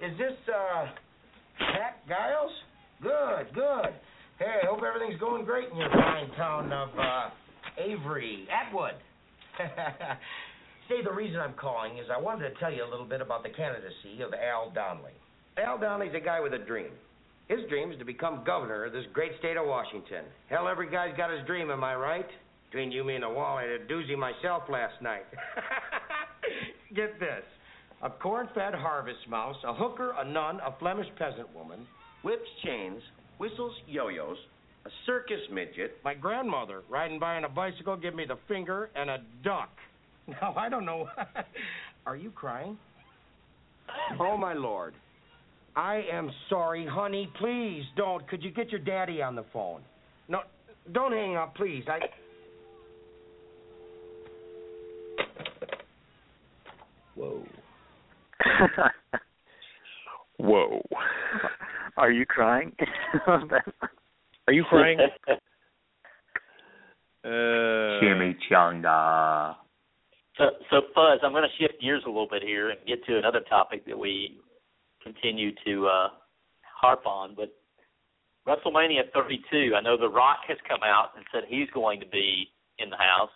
Is this, uh, Pat Giles? Good, good. Hey, I hope everything's going great in your fine town of, uh, Avery, Atwood. Say, the reason I'm calling is I wanted to tell you a little bit about the candidacy of Al Donnelly. Al Donnelly's a guy with a dream. His dream is to become governor of this great state of Washington. Hell, every guy's got his dream, am I right? Between you, me, and the wall, I had a doozy myself last night. Get this. A corn-fed harvest mouse, a hooker, a nun, a Flemish peasant woman, whips chains, whistles yo-yos, a circus midget, my grandmother riding by on a bicycle, give me the finger, and a duck. Now, I don't know. Are you crying? Oh, my Lord. I am sorry, honey. Please don't. Could you get your daddy on the phone? No, don't hang up, please. I... Whoa. Whoa. Are you crying? Are you crying? uh, Chimichanga. So, so, Fuzz, I'm going to shift gears a little bit here and get to another topic that we continue to uh, harp on. But WrestleMania thirty-two, I know The Rock has come out and said he's going to be in the house.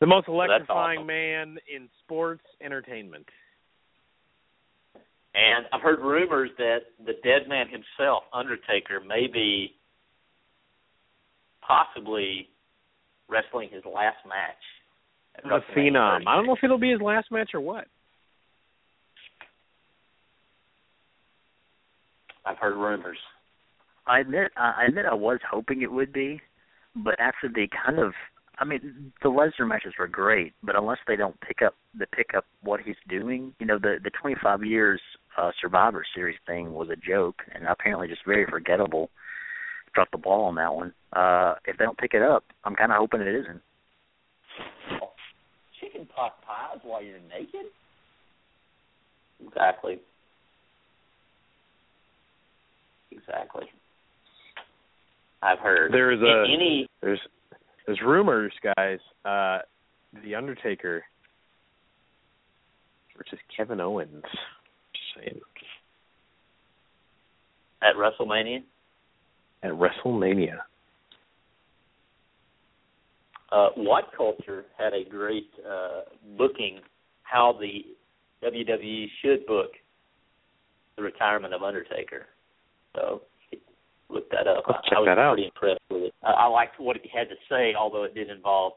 The most electrifying so awesome. man in sports entertainment. And I've heard rumors that the dead man himself, Undertaker, may be possibly wrestling his last match. The Phenom. I don't know if it'll be his last match or what. I've heard rumors. I admit, I admit, I was hoping it would be, but after the kind of, I mean, the Lesnar matches were great, but unless they don't pick up the pick up what he's doing, you know, the the twenty-five years uh, Survivor Series thing was a joke and apparently just very forgettable. Dropped the ball on that one. Uh, if they don't pick it up, I'm kind of hoping it isn't. Chicken pot pies while you're naked? Exactly. Exactly. I've heard. There is a any there's there's rumors, guys. Uh, the Undertaker versus Kevin Owens. Just saying. At WrestleMania. At WrestleMania. Uh, What Culture had a great uh, booking how the W W E should book the retirement of Undertaker. So look that up. Let's I, check I was that out. pretty impressed with it. I, I liked what it had to say, although it did involve.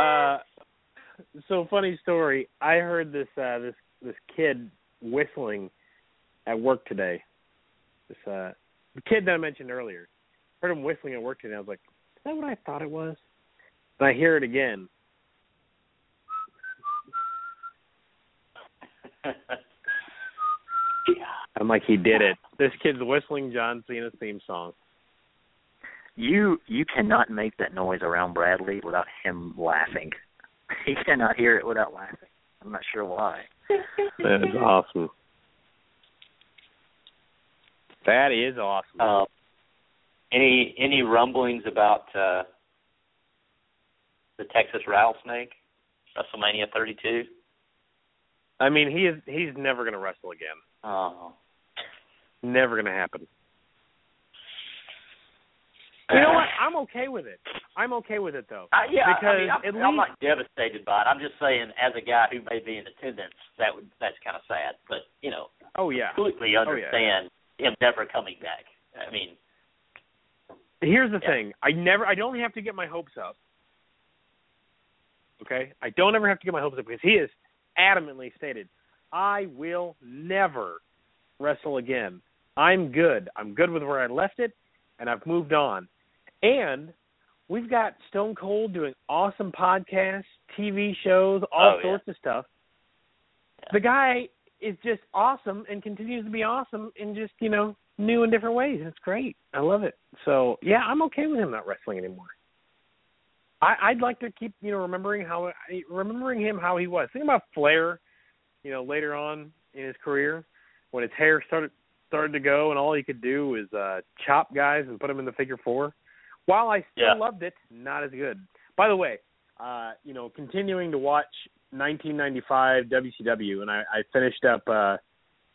Uh, so funny story. I heard this uh, this this kid whistling at work today. This uh, the kid that I mentioned earlier, heard him whistling at work today. I was like, is that what I thought it was? And I hear it again. I'm like, he did it. This kid's whistling John Cena's theme song. You you cannot make that noise around Bradley without him laughing. He cannot hear it without laughing. I'm not sure why. That is awesome. That is awesome. Uh, any any rumblings about uh, the Texas rattlesnake, WrestleMania thirty-two? I mean, he is he's never going to wrestle again. Oh. Never going to happen. You know what? I'm okay with it. I'm okay with it, though. Uh, yeah, because I mean, I'm, at least... I'm not devastated by it. I'm just saying, as a guy who may be in attendance, that would that's kind of sad. But, you know, oh, yeah. completely understand oh, yeah. him never coming back. I mean, here's the yeah. thing. I never. I don't have to get my hopes up. Okay? I don't ever have to get my hopes up because he has adamantly stated, I will never wrestle again. I'm good. I'm good with where I left it, and I've moved on. And we've got Stone Cold doing awesome podcasts, T V shows, all oh, sorts yeah. of stuff. Yeah. The guy is just awesome and continues to be awesome in just, you know, new and different ways. It's great. I love it. So, yeah, I'm okay with him not wrestling anymore. I, I'd like to keep, you know, remembering how remembering him how he was. Think about Flair, you know, later on in his career when his hair started started to go and all he could do was uh, chop guys and put them in the figure four. While I still yeah. loved it, not as good. By the way, uh, you know, continuing to watch nineteen ninety-five W C W, and I, I finished up uh,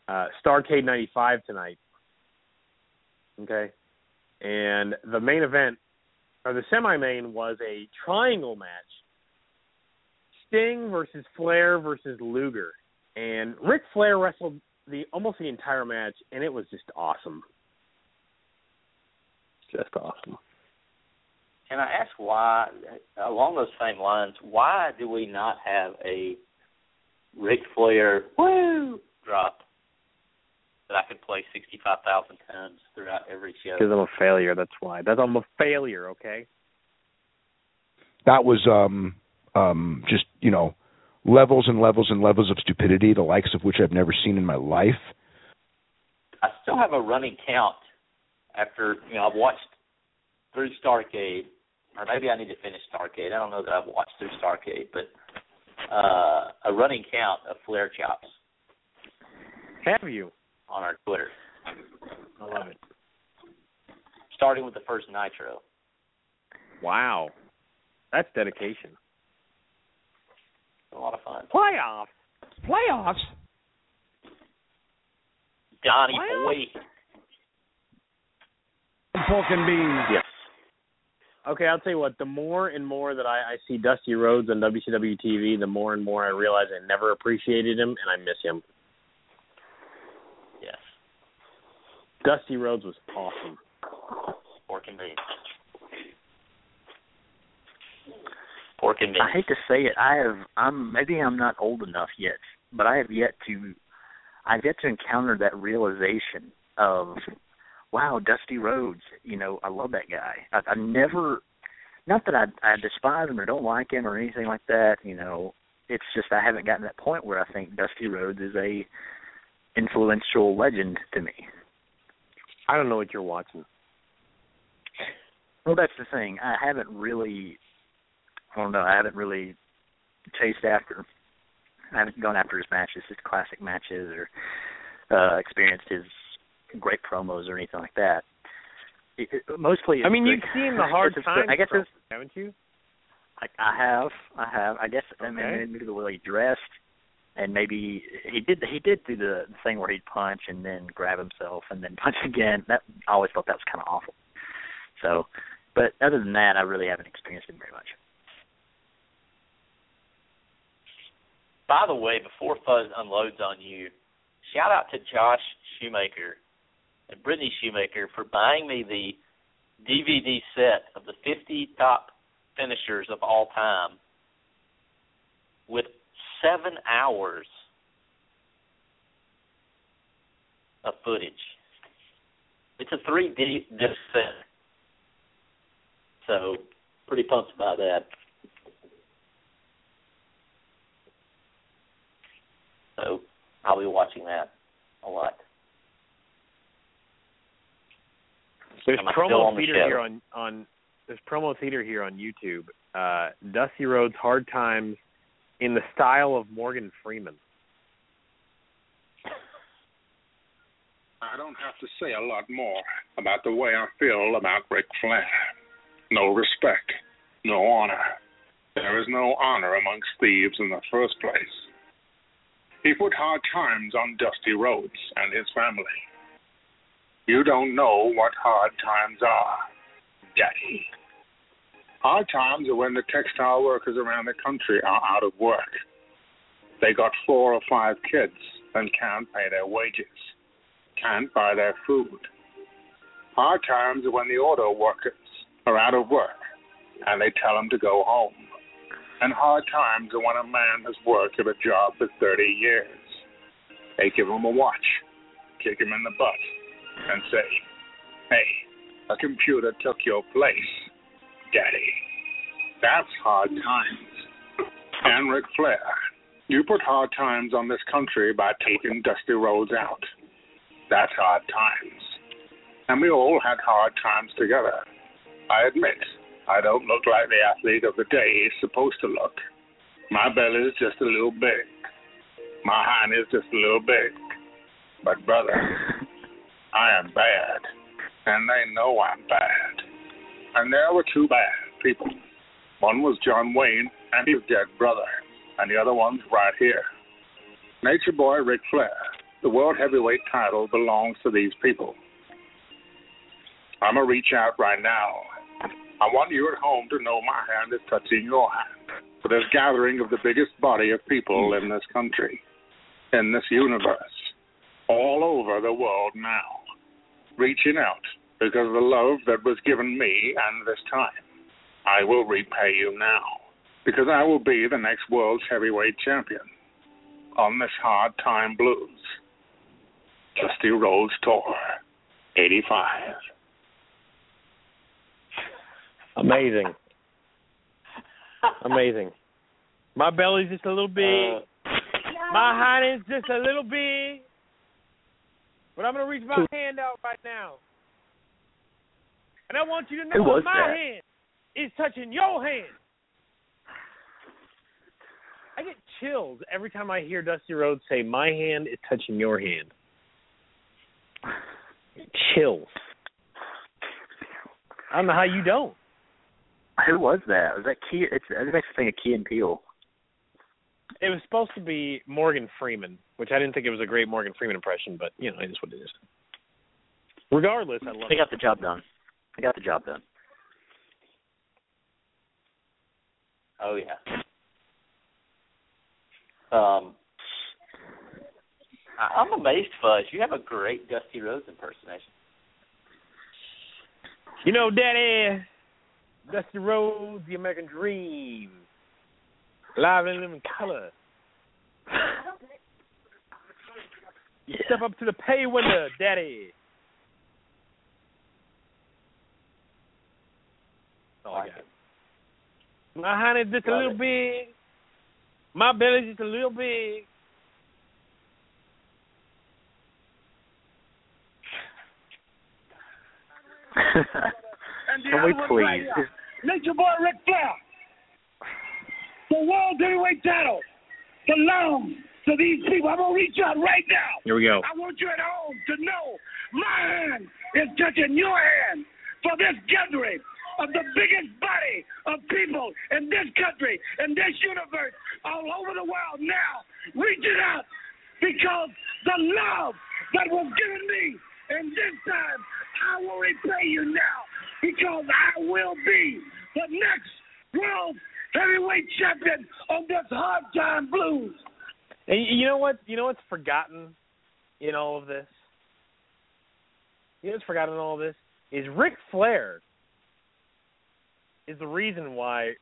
uh, Starrcade ninety-five tonight. Okay? And the main event, or the semi-main, was a triangle match. Sting versus Flair versus Luger. And Ric Flair wrestled the almost the entire match, and it was just awesome. Just awesome. Can I ask why, along those same lines, why do we not have a Ric Flair woo drop that I could play sixty-five thousand times throughout every show? Because I'm a failure, that's why. That's I'm a failure, okay? That was um um just, you know, levels and levels and levels of stupidity, the likes of which I've never seen in my life. I still have a running count after, you know, I've watched through Starrcade, or maybe I need to finish Starrcade. I don't know that I've watched through Starrcade, but uh, a running count of Flair chops. Have you? On our Twitter. I love it. Starting with the first Nitro. Wow. That's dedication. A lot of fun. Playoffs. Playoffs. Donnie Playoffs? Boy. Pork and beans. Yes. Okay, I'll tell you what. The more and more that I, I see Dusty Rhodes on W C W T V, the more and more I realize I never appreciated him, and I miss him. Yes. Dusty Rhodes was awesome. Pork and beans. Pork and beans. I hate to say it. I have. I'm maybe I'm not old enough yet, but I have yet to. I've yet to encounter that realization of, wow, Dusty Rhodes, you know, I love that guy. I, I never, not that I, I despise him or don't like him or anything like that, you know, it's just I haven't gotten to that point where I think Dusty Rhodes is a influential legend to me. I don't know what you're watching. Well, that's the thing. I haven't really, I don't know, I haven't really chased after, I haven't gone after his matches, his classic matches, or uh, experienced his great promos or anything like that. It, it, mostly, I mean, you've like, seen the hard times, I guess, from, haven't you? I, I have, I have. I guess okay. I mean, maybe the way he dressed, and maybe he did. He did do the thing where he'd punch and then grab himself and then punch again. That I always thought that was kind of awful. So, but other than that, I really haven't experienced him very much. By the way, before Fuzz unloads on you, shout out to Josh Shoemaker and Brittany Shoemaker for buying me the D V D set of the fifty top finishers of all time with seven hours of footage. It's a three D disc set. So, pretty pumped about that. So, I'll be watching that a lot. There's promo theater the here on, on there's promo theater here on YouTube. Uh, Dusty Rhodes Hard Times in the style of Morgan Freeman. I don't have to say a lot more about the way I feel about Ric Flair. No respect, no honor. There is no honor amongst thieves in the first place. He put hard times on Dusty Rhodes and his family. You don't know what hard times are, Daddy. Hard times are when the textile workers around the country are out of work. They got four or five kids and can't pay their wages, can't buy their food. Hard times are when the auto workers are out of work and they tell them to go home. And hard times are when a man has worked at a job for thirty years. They give him a watch, kick him in the butt, and say, hey, a computer took your place, Daddy. That's hard times. And Ric Flair, you put hard times on this country by taking Dusty Rhodes out. That's hard times. And we all had hard times together. I admit, I don't look like the athlete of the day is supposed to look. My belly's just a little big. My hind is just a little big. But, brother, I am bad. And they know I'm bad. And there were two bad people. One was John Wayne and his dead brother. And the other one's right here. Nature Boy Ric Flair. The world heavyweight title belongs to these people. I'm going to reach out right now. I want you at home to know my hand is touching your hand for this gathering of the biggest body of people in this country, in this universe, all over the world now, reaching out because of the love that was given me and this time. I will repay you now because I will be the next world's heavyweight champion on this hard time blues. Dusty Rhodes Tour, eighty-five. Amazing. Amazing. My belly's just a little big. Uh, my hind is just a little big. But I'm going to reach my who, hand out right now. And I want you to know that my that? hand is touching your hand. I get chills every time I hear Dusty Rhodes say, my hand is touching your hand. Chills. I don't know how you don't. Who was that? Was that Key? It's it makes me think of Key and Peele. It was supposed to be Morgan Freeman, which I didn't think it was a great Morgan Freeman impression, but you know, it is what it is. Regardless, I love. They got it. the job done. They got the job done. Oh yeah. Um, I'm amazed, Fuzz. You have a great Dusty Rhodes impersonation. You know, Daddy, Dusty Rhodes, the American Dream, live and live in color. Yeah. Step up to the pay window, Daddy. Oh, I got it. My honey's just got a little it. big. My belly's just a little big. And the Can we please? Player, Nature Boy Ric Flair. The world heavyweight title belongs to these people. I'm going to reach out right now. Here we go. I want you at home to know my hand is touching your hand for this gathering of the biggest body of people in this country, in this universe, all over the world now. Reach it out because the love that was given me. And this time, I will repay you now because I will be the next world heavyweight champion of this hard time blues. And you know what? You know what's forgotten in all of this? You know what's forgotten in all of this? Is Ric Flair is the reason why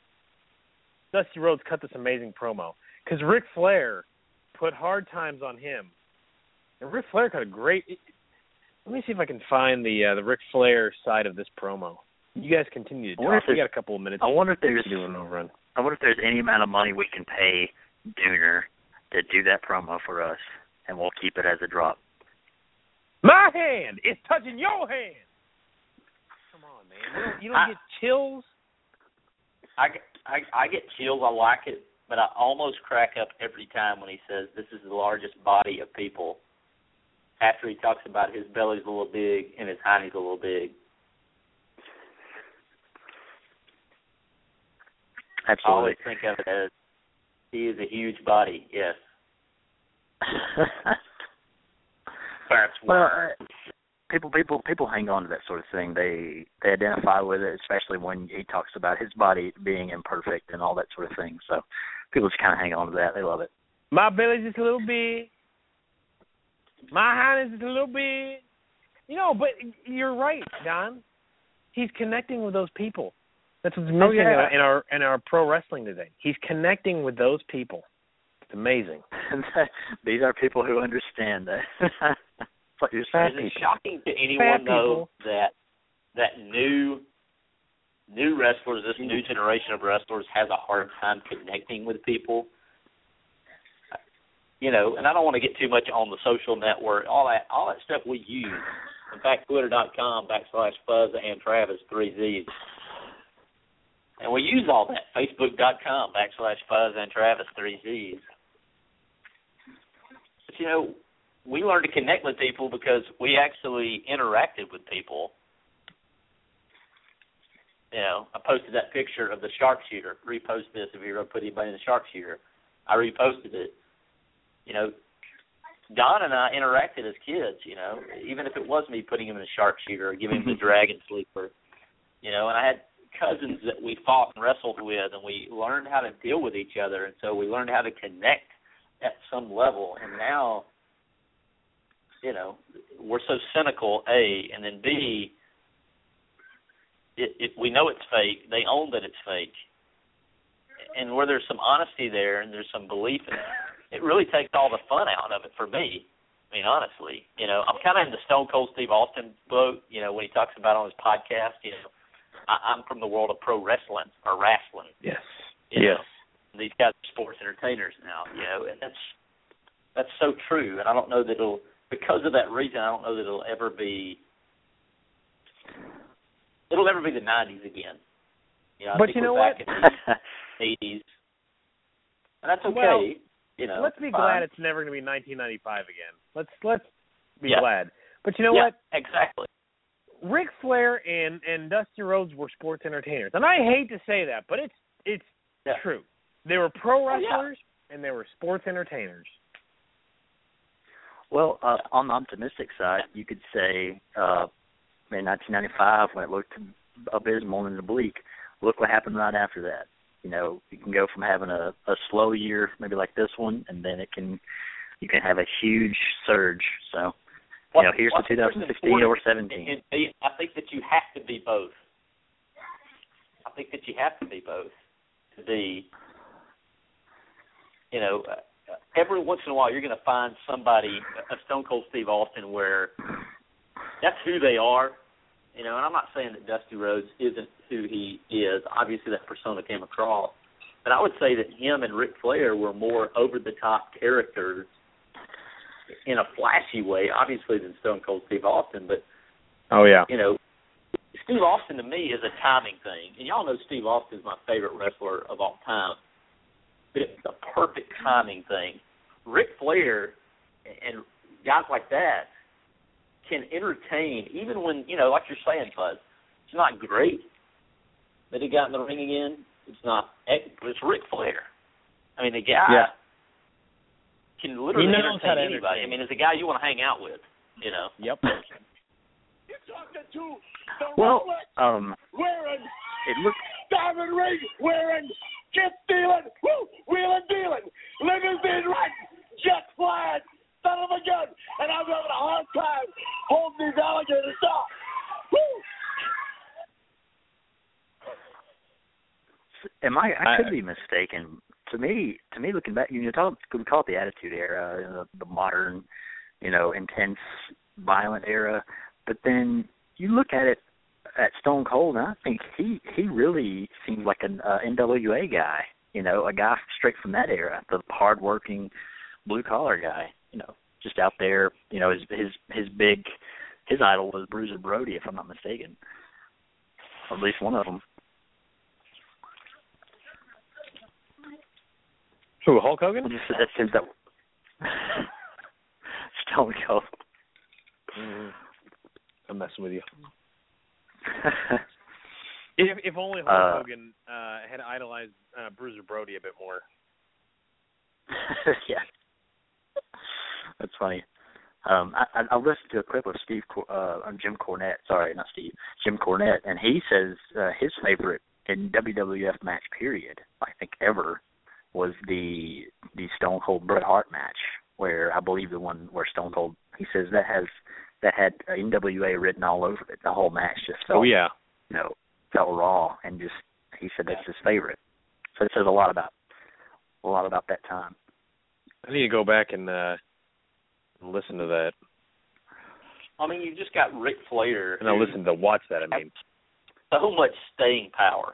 Dusty Rhodes cut this amazing promo. Because Ric Flair put hard times on him. And Ric Flair cut a great... Let me see if I can find the uh, the Ric Flair side of this promo. You guys continue to talk. We got a couple of minutes. I wonder if there's doing overrun. I wonder if there's any amount of money we can pay Dooner to do that promo for us, and we'll keep it as a drop. My hand is touching your hand. Come on, man. You don't, you don't I, get chills? I, I, I get chills. I like it, but I almost crack up every time when he says this is the largest body of people after he talks about his belly's a little big and his hiney's a little big. Absolutely. I always think of it as he is a huge body, yes. That's well, uh, people, people, people hang on to that sort of thing. They they identify with it, especially when he talks about his body being imperfect and all that sort of thing. So people just kind of hang on to that. They love it. My belly's just a little big. My highness is a little big. You know, but you're right, Don. He's connecting with those people. That's what's missing in our, in our in our pro wrestling today. He's connecting with those people. It's amazing. These are people who understand that. It's like you're saying. It's shocking to anyone though that that new new wrestlers, this new generation of wrestlers, has a hard time connecting with people. You know, and I don't want to get too much on the social network, all that all that stuff we use. In fact, twitter dot com backslash Fuzz and Travis three Z's. And we use all that. Facebook dot com backslash Fuzz and Travis three Z's. But, you know, we learned to connect with people because we actually interacted with people. You know, I posted that picture of the sharpshooter. Repost this if you ever put anybody in the sharpshooter. I reposted it. You know, Don and I interacted as kids, you know, even if it was me putting him in a sharpshooter or giving him the dragon sleeper. You know, and I had cousins that we fought and wrestled with, and we learned how to deal with each other, and so we learned how to connect at some level. And now, you know, we're so cynical, A, and then B, it, it, we know it's fake. They own that it's fake. And where there's some honesty there and there's some belief in it, it really takes all the fun out of it for me. I mean, honestly, you know, I'm kind of in the Stone Cold Steve Austin boat, you know, when he talks about on his podcast, you know, I'm from the world of pro wrestling or wrestling. Yes. You know, yes. These guys are sports entertainers now, you know, and that's that's so true. And I don't know that it'll, because of that reason, I don't know that it'll ever be, it'll ever be the nineties again. You know, I but think you know what? Back in the eighties. And that's okay. Well, you know, let's be fine. Glad it's never going to be nineteen ninety-five again. Let's let's be yeah. glad. But you know yeah, what? Exactly. Ric Flair and, and Dusty Rhodes were sports entertainers. And I hate to say that, but it's it's yeah. true. They were pro wrestlers, yeah. and they were sports entertainers. Well, uh, on the optimistic side, you could say uh, in nineteen ninety-five, when it looked abysmal and bleak, look what happened right after that. You know, you can go from having a, a slow year, maybe like this one, and then it can you can have a huge surge, so... You know, here's the two thousand sixteen or seventeen. I think that you have to be both. I think that you have to be both. To be, you know, every once in a while you're going to find somebody, a Stone Cold Steve Austin, where that's who they are. You know, and I'm not saying that Dusty Rhodes isn't who he is. Obviously that persona came across. But I would say that him and Ric Flair were more over-the-top characters in a flashy way, obviously, than Stone Cold Steve Austin, but oh yeah, you know, Steve Austin to me is a timing thing, and y'all know Steve Austin is my favorite wrestler of all time. But it's a perfect timing thing. Ric Flair and guys like that can entertain, even when you know, like you're saying, Fuzz, it's not great that he got in the ring again. It's not, it's Ric Flair. I mean, the guy. Yeah. Can literally entertain anybody. I mean, it's a guy you want to hang out with, you know. Yep. You're talking to the well, um, wearing, it looks diamond ring wearing, chip dealing, woo, wheeling dealing, limousine riding, jet flying, son of a gun, and I'm having a hard time holding these alligators off. Woo. Am I? I could I, be mistaken. To me, to me, looking back, you know, we call it the attitude era, you know, the modern, you know, intense violent era. But then you look at it at Stone Cold, and I think he, he really seemed like an uh, N W A guy, you know, a guy straight from that era, the hardworking blue-collar guy, you know, just out there. You know, his his, his big – his idol was Bruiser Brody, if I'm not mistaken, or at least one of them. Who, Hulk Hogan? Just, that seems that Stone Cold. Mm-hmm. I'm messing with you. if, if only Hulk uh, Hogan uh, had idolized uh, Bruiser Brody a bit more. Yeah. That's funny. Um, I, I listened to a clip of Steve, uh, Jim Cornette. Sorry, not Steve. Jim Cornette, and he says uh, his favorite in W W F match period, I think ever, was the the Stone Cold Bret Hart match, where I believe the one where Stone Cold, he says that has that had N W A written all over it. The whole match just felt, oh yeah, you know, felt raw, and just he said that's his favorite. So it says a lot about a lot about that time. I need to go back and uh, listen to that. I mean, you just got Ric Flair. And I listened to watch that. I mean, so much staying power.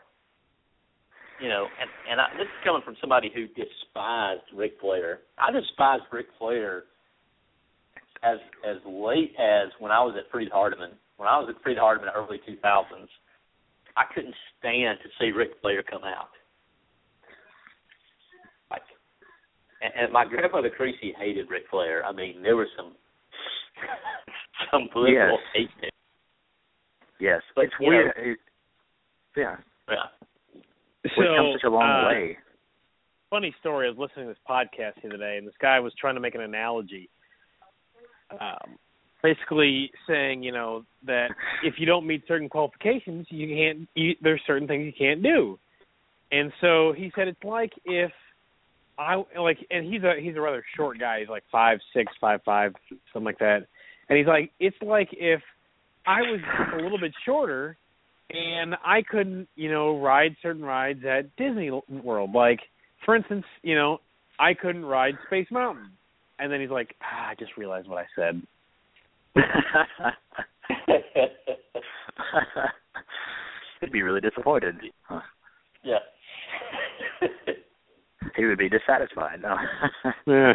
You know, and, and I, this is coming from somebody who despised Ric Flair. I despised Ric Flair as as late as when I was at Freed Hardeman. When I was at Freed Hardeman in the early two thousands, I couldn't stand to see Ric Flair come out. Like, and, and my grandmother Creasy hated Ric Flair. I mean, there was some some political yes. hate there. Yes, but, it's weird. Know, it, yeah. Yeah. So, we've come such a long uh, way. Funny story, I was listening to this podcast the other day, and this guy was trying to make an analogy, um, basically saying, you know, that if you don't meet certain qualifications, you can't. You, there's certain things you can't do. And so he said it's like if I like, and he's a he's a rather short guy. He's like five six, five five, something like that. And he's like, it's like if I was a little bit shorter. And I couldn't, you know, ride certain rides at Disney World. Like, for instance, you know, I couldn't ride Space Mountain. And then he's like, ah, I just realized what I said. He'd be really disappointed. Huh. Yeah. He would be dissatisfied. No. Yeah.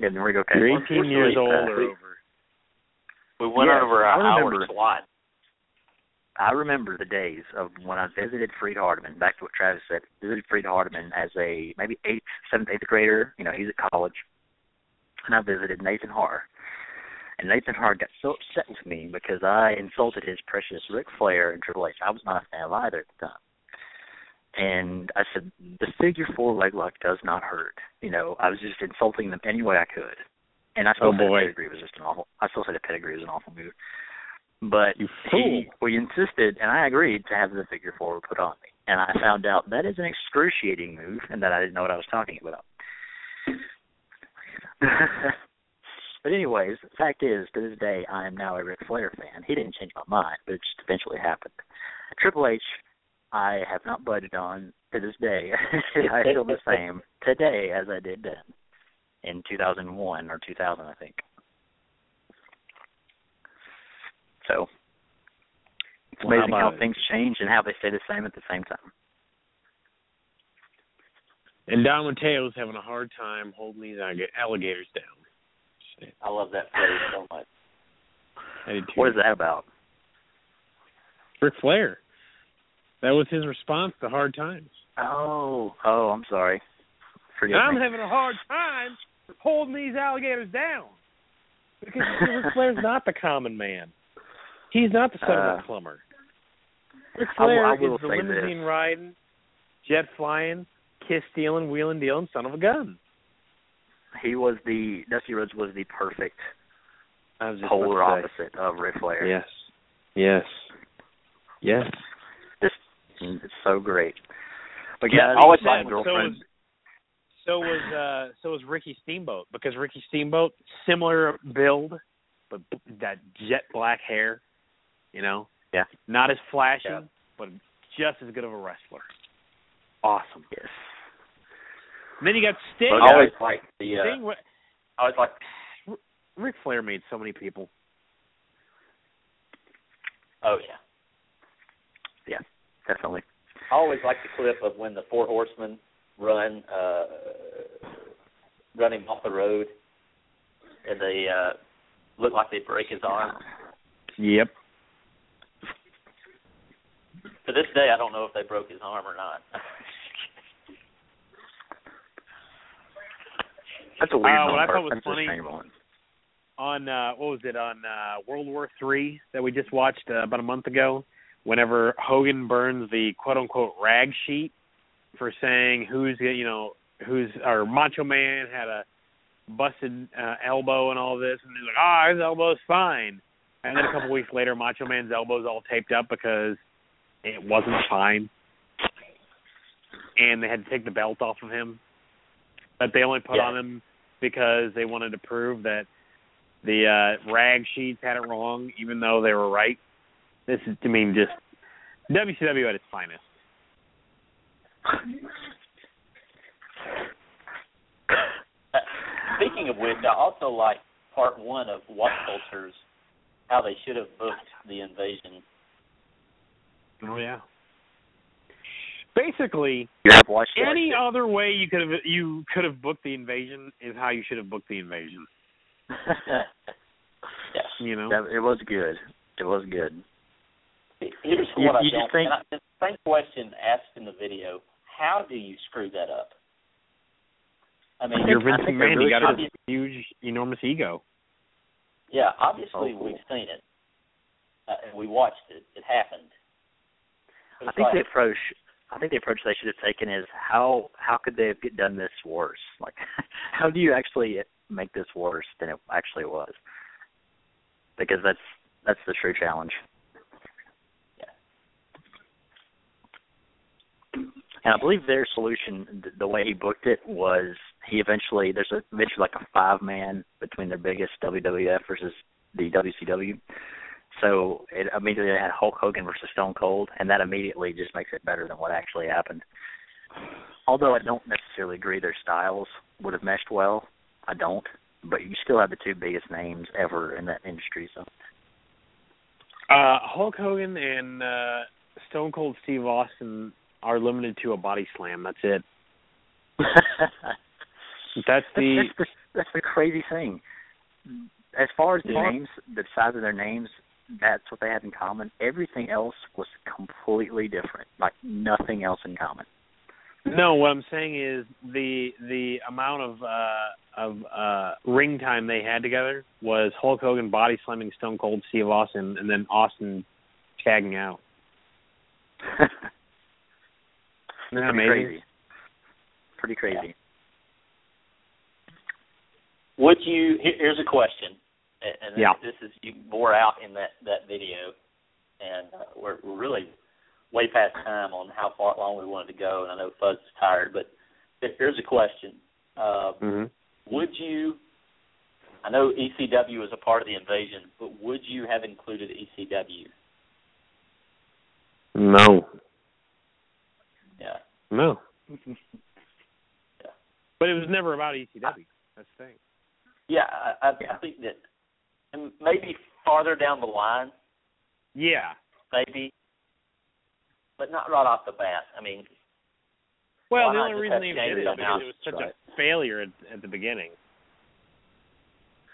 And we're okay. You're eighteen years old uh, or over. We went yeah, over an hour slot. I remember the days of when I visited Freed Hardeman, back to what Travis said, visited Freed Hardeman as a maybe eighth, seventh, eighth grader. You know, he's at college. And I visited Nathan Haar. And Nathan Haar got so upset with me because I insulted his precious Ric Flair and Triple H. I was not a fan of either at the time. And I said, the figure four leg lock does not hurt. You know, I was just insulting them any way I could. And I still oh, said boy. the pedigree was just an awful – I still said the pedigree was an awful move. But he, we insisted, and I agreed to have the figure four put on me. And I found out that is an excruciating move, and that I didn't know what I was talking about. But anyways, the fact is, to this day, I am now a Ric Flair fan. He didn't change my mind, but it just eventually happened. Triple H, I have not budged on to this day. I feel the same today as I did then, in two thousand one or two thousand, I think. So it's amazing how, how things change and how they stay the same at the same time. And Don Mateo's having a hard time holding these alligators down. I love that phrase so much. I did too. What is that about? Ric Flair. That was his response to hard times. Oh, oh, I'm sorry. Forgive I'm me. having a hard time holding these alligators down. Because Ric Flair's not the common man. He's not the son of a plumber. Ric Flair I, I is the limousine this. riding, jet flying, kiss stealing, wheeling, dealing son of a gun. He was the Dusty Rhodes was the perfect was polar opposite of Ric Flair. Yes, yes, yes. This it's so great. But yeah, always my girlfriend. So was so was, uh, so was Ricky Steamboat, because Ricky Steamboat, similar build, but that jet black hair. You know, yeah, not as flashy, yeah. but just as good of a wrestler. Awesome. Yes. And then you got Sting. I always like the. Uh, Sting, I always like Ric Flair made so many people. Oh, yeah. Yeah, definitely. I always like the clip of when the Four Horsemen run uh, run him off the road, and they uh, look like they break his arm. Yep. To this day, I don't know if they broke his arm or not. That's a weird uh, what I thought was funny on uh, what was it on uh, World War Three that we just watched uh, about a month ago. Whenever Hogan burns the quote unquote rag sheet for saying who's you know who's or Macho Man had a busted uh, elbow and all this, and he's like, ah, oh, his elbow's fine. And then a couple weeks later, Macho Man's elbow's all taped up because it wasn't fine, and they had to take the belt off of him. But they only put yeah. on him because they wanted to prove that the uh, rag sheets had it wrong, even though they were right. This is, I mean, just W C W at its finest. Uh, speaking of which, I also like part one of What Cultures, how they should have booked the invasion. Oh, yeah. Basically, yeah, watched any it. other way you could have you could have booked the invasion is how you should have booked the invasion. yeah. You know? That, it was good. It was good. Here's what you, I don't think. I, the same question asked in the video. How do you screw that up? I mean, you're Vince McMahon. You got a huge, enormous ego. Yeah, obviously oh, cool. we've seen it. Uh, we watched it. It happened. It I think like, the approach. I think the approach they should have taken is how how could they have done this worse? Like, how do you actually make this worse than it actually was? Because that's that's the true challenge. And I believe their solution, the way he booked it, was he eventually, there's a, eventually like a five-man between their biggest W W F versus the W C W. So it immediately had Hulk Hogan versus Stone Cold, and that immediately just makes it better than what actually happened. Although I don't necessarily agree their styles would have meshed well. I don't. But you still have the two biggest names ever in that industry. So uh, Hulk Hogan and uh, Stone Cold Steve Austin are limited to a body slam. That's it. that's the that's, that's the that's the crazy thing. As far as the yeah. names, the size of their names, that's what they had in common. Everything else was completely different. Like nothing else in common. No, what I'm saying is the the amount of uh, of uh, ring time they had together was Hulk Hogan body slamming Stone Cold Steve Austin, and then Austin tagging out. Isn't that amazing? Crazy. Pretty crazy. Yeah. Would you? Here's a question, and yeah. this is you bore out in that, that video, and uh, we're, we're really way past time on how far long we wanted to go, and I know Fuzz is tired, but here's a question: uh, mm-hmm. Would you? I know E C W is a part of the invasion, but would you have included E C W? No. Yeah. No. yeah. But it was never about E C W. That's the thing. Yeah, I, I yeah. think that and maybe farther down the line. Yeah. Maybe. But not right off the bat. I mean. Well, the only reason they did it was because it was such right. a failure at, at the beginning.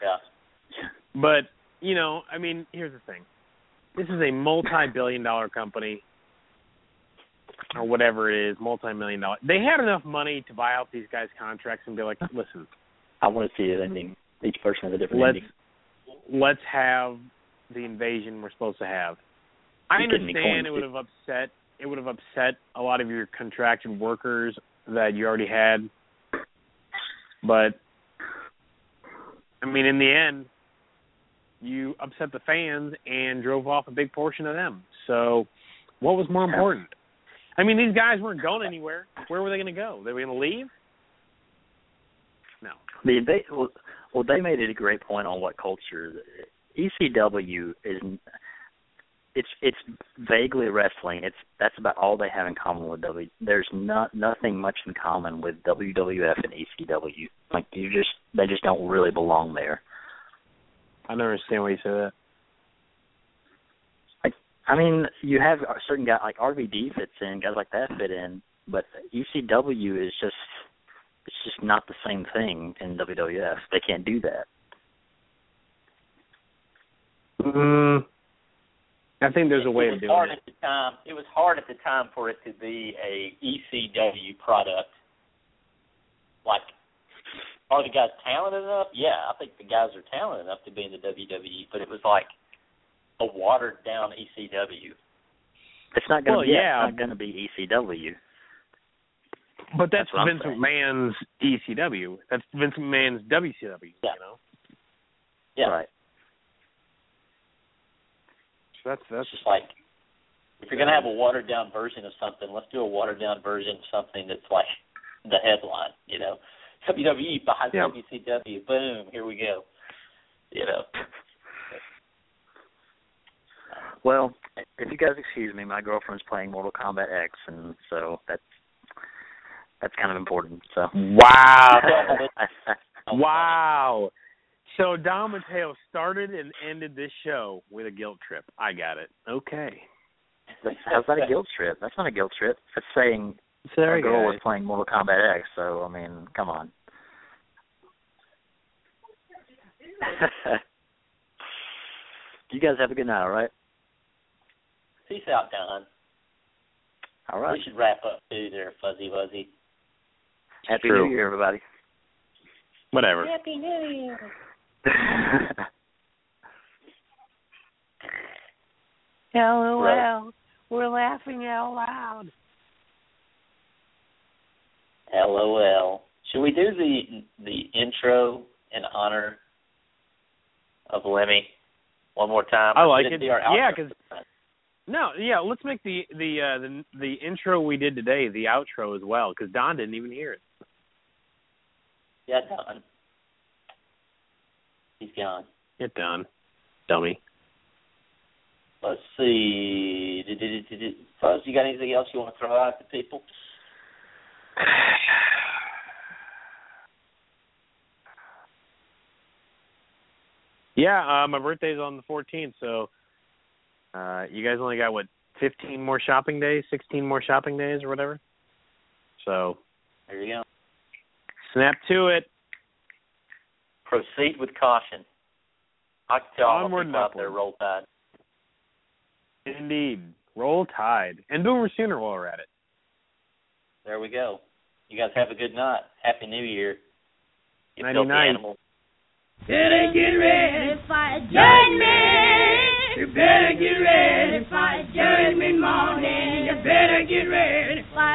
Yeah. But, you know, I mean, here's the thing. This is a multi-billion dollar company. Or whatever it is, multi-million dollar. They had enough money to buy out these guys' contracts and be like, listen. I want to see it ending. Each person has a different let's, ending. Let's have the invasion we're supposed to have. I you understand it would have upset it would have upset a lot of your contracted workers that you already had. But, I mean, in the end, you upset the fans and drove off a big portion of them. So what was more important? I mean, these guys weren't going anywhere. Where were they going to go? They were going to leave? No. They, they, well, well, they made it a great point on what culture. E C W is it's it's vaguely wrestling. It's that's about all they have in common with W. There's not nothing much in common with W W F and E C W. Like you just they just don't really belong there. I don't understand why you say that. Like, I mean, you have a certain guy like R V D fits in, guys like that fit in, but U C W is just it's just not the same thing in W W F. They can't do that. Mm, I think there's a way of doing it. At the time, it was hard at the time for it to be a E C W product. Like, are the guys talented enough? Yeah, I think the guys are talented enough to be in the W W E, but it was like a watered-down E C W. It's not going well, to yeah. be E C W. But that's, that's Vince McMahon's E C W. That's Vince McMahon's W C W, yeah. you know? Yeah. Right. So that's, that's just like, if you're going to have a watered-down version of something, let's do a watered-down version of something that's like the headline, you know? W W E behind yeah. W C W, boom, here we go, you know. Well, if you guys excuse me, my girlfriend's playing Mortal Kombat X, and so that's that's kind of important. So wow, wow. So Dom Mateo started and ended this show with a guilt trip. I got it. Okay. How's that a guilt trip? That's not a guilt trip. That's saying. So there a girl was playing Mortal Kombat X, so, I mean, come on. You guys have a good night, all right? Peace out, Don. All right. We should wrap up, too, there, Fuzzy Wuzzy. Happy True. New Year, everybody. Whatever. Happy New Year. LOL. Right. We're laughing out loud. LOL. Should we do the the intro in honor of Lemmy one more time? I like it. it. Yeah, because no, yeah. Let's make the the, uh, the the intro we did today the outro as well, because Don didn't even hear it. Yeah, Don. He's gone. Yeah, Don. Dummy. Let's see. Fuzz, you got anything else you want to throw out to people? Yeah, uh, my birthday's on the fourteenth, so uh, you guys only got, what, fifteen more shopping days, sixteen more shopping days or whatever? So there you go. Snap to it. Proceed with caution. I can tell all people out there, roll tide. Indeed. Roll tide. And Boomer Sooner while we're at it. There we go. You guys have a good night. Happy New Year. You built the animals. Better get ready for judgment. You better get ready for judgment morning. You better get ready for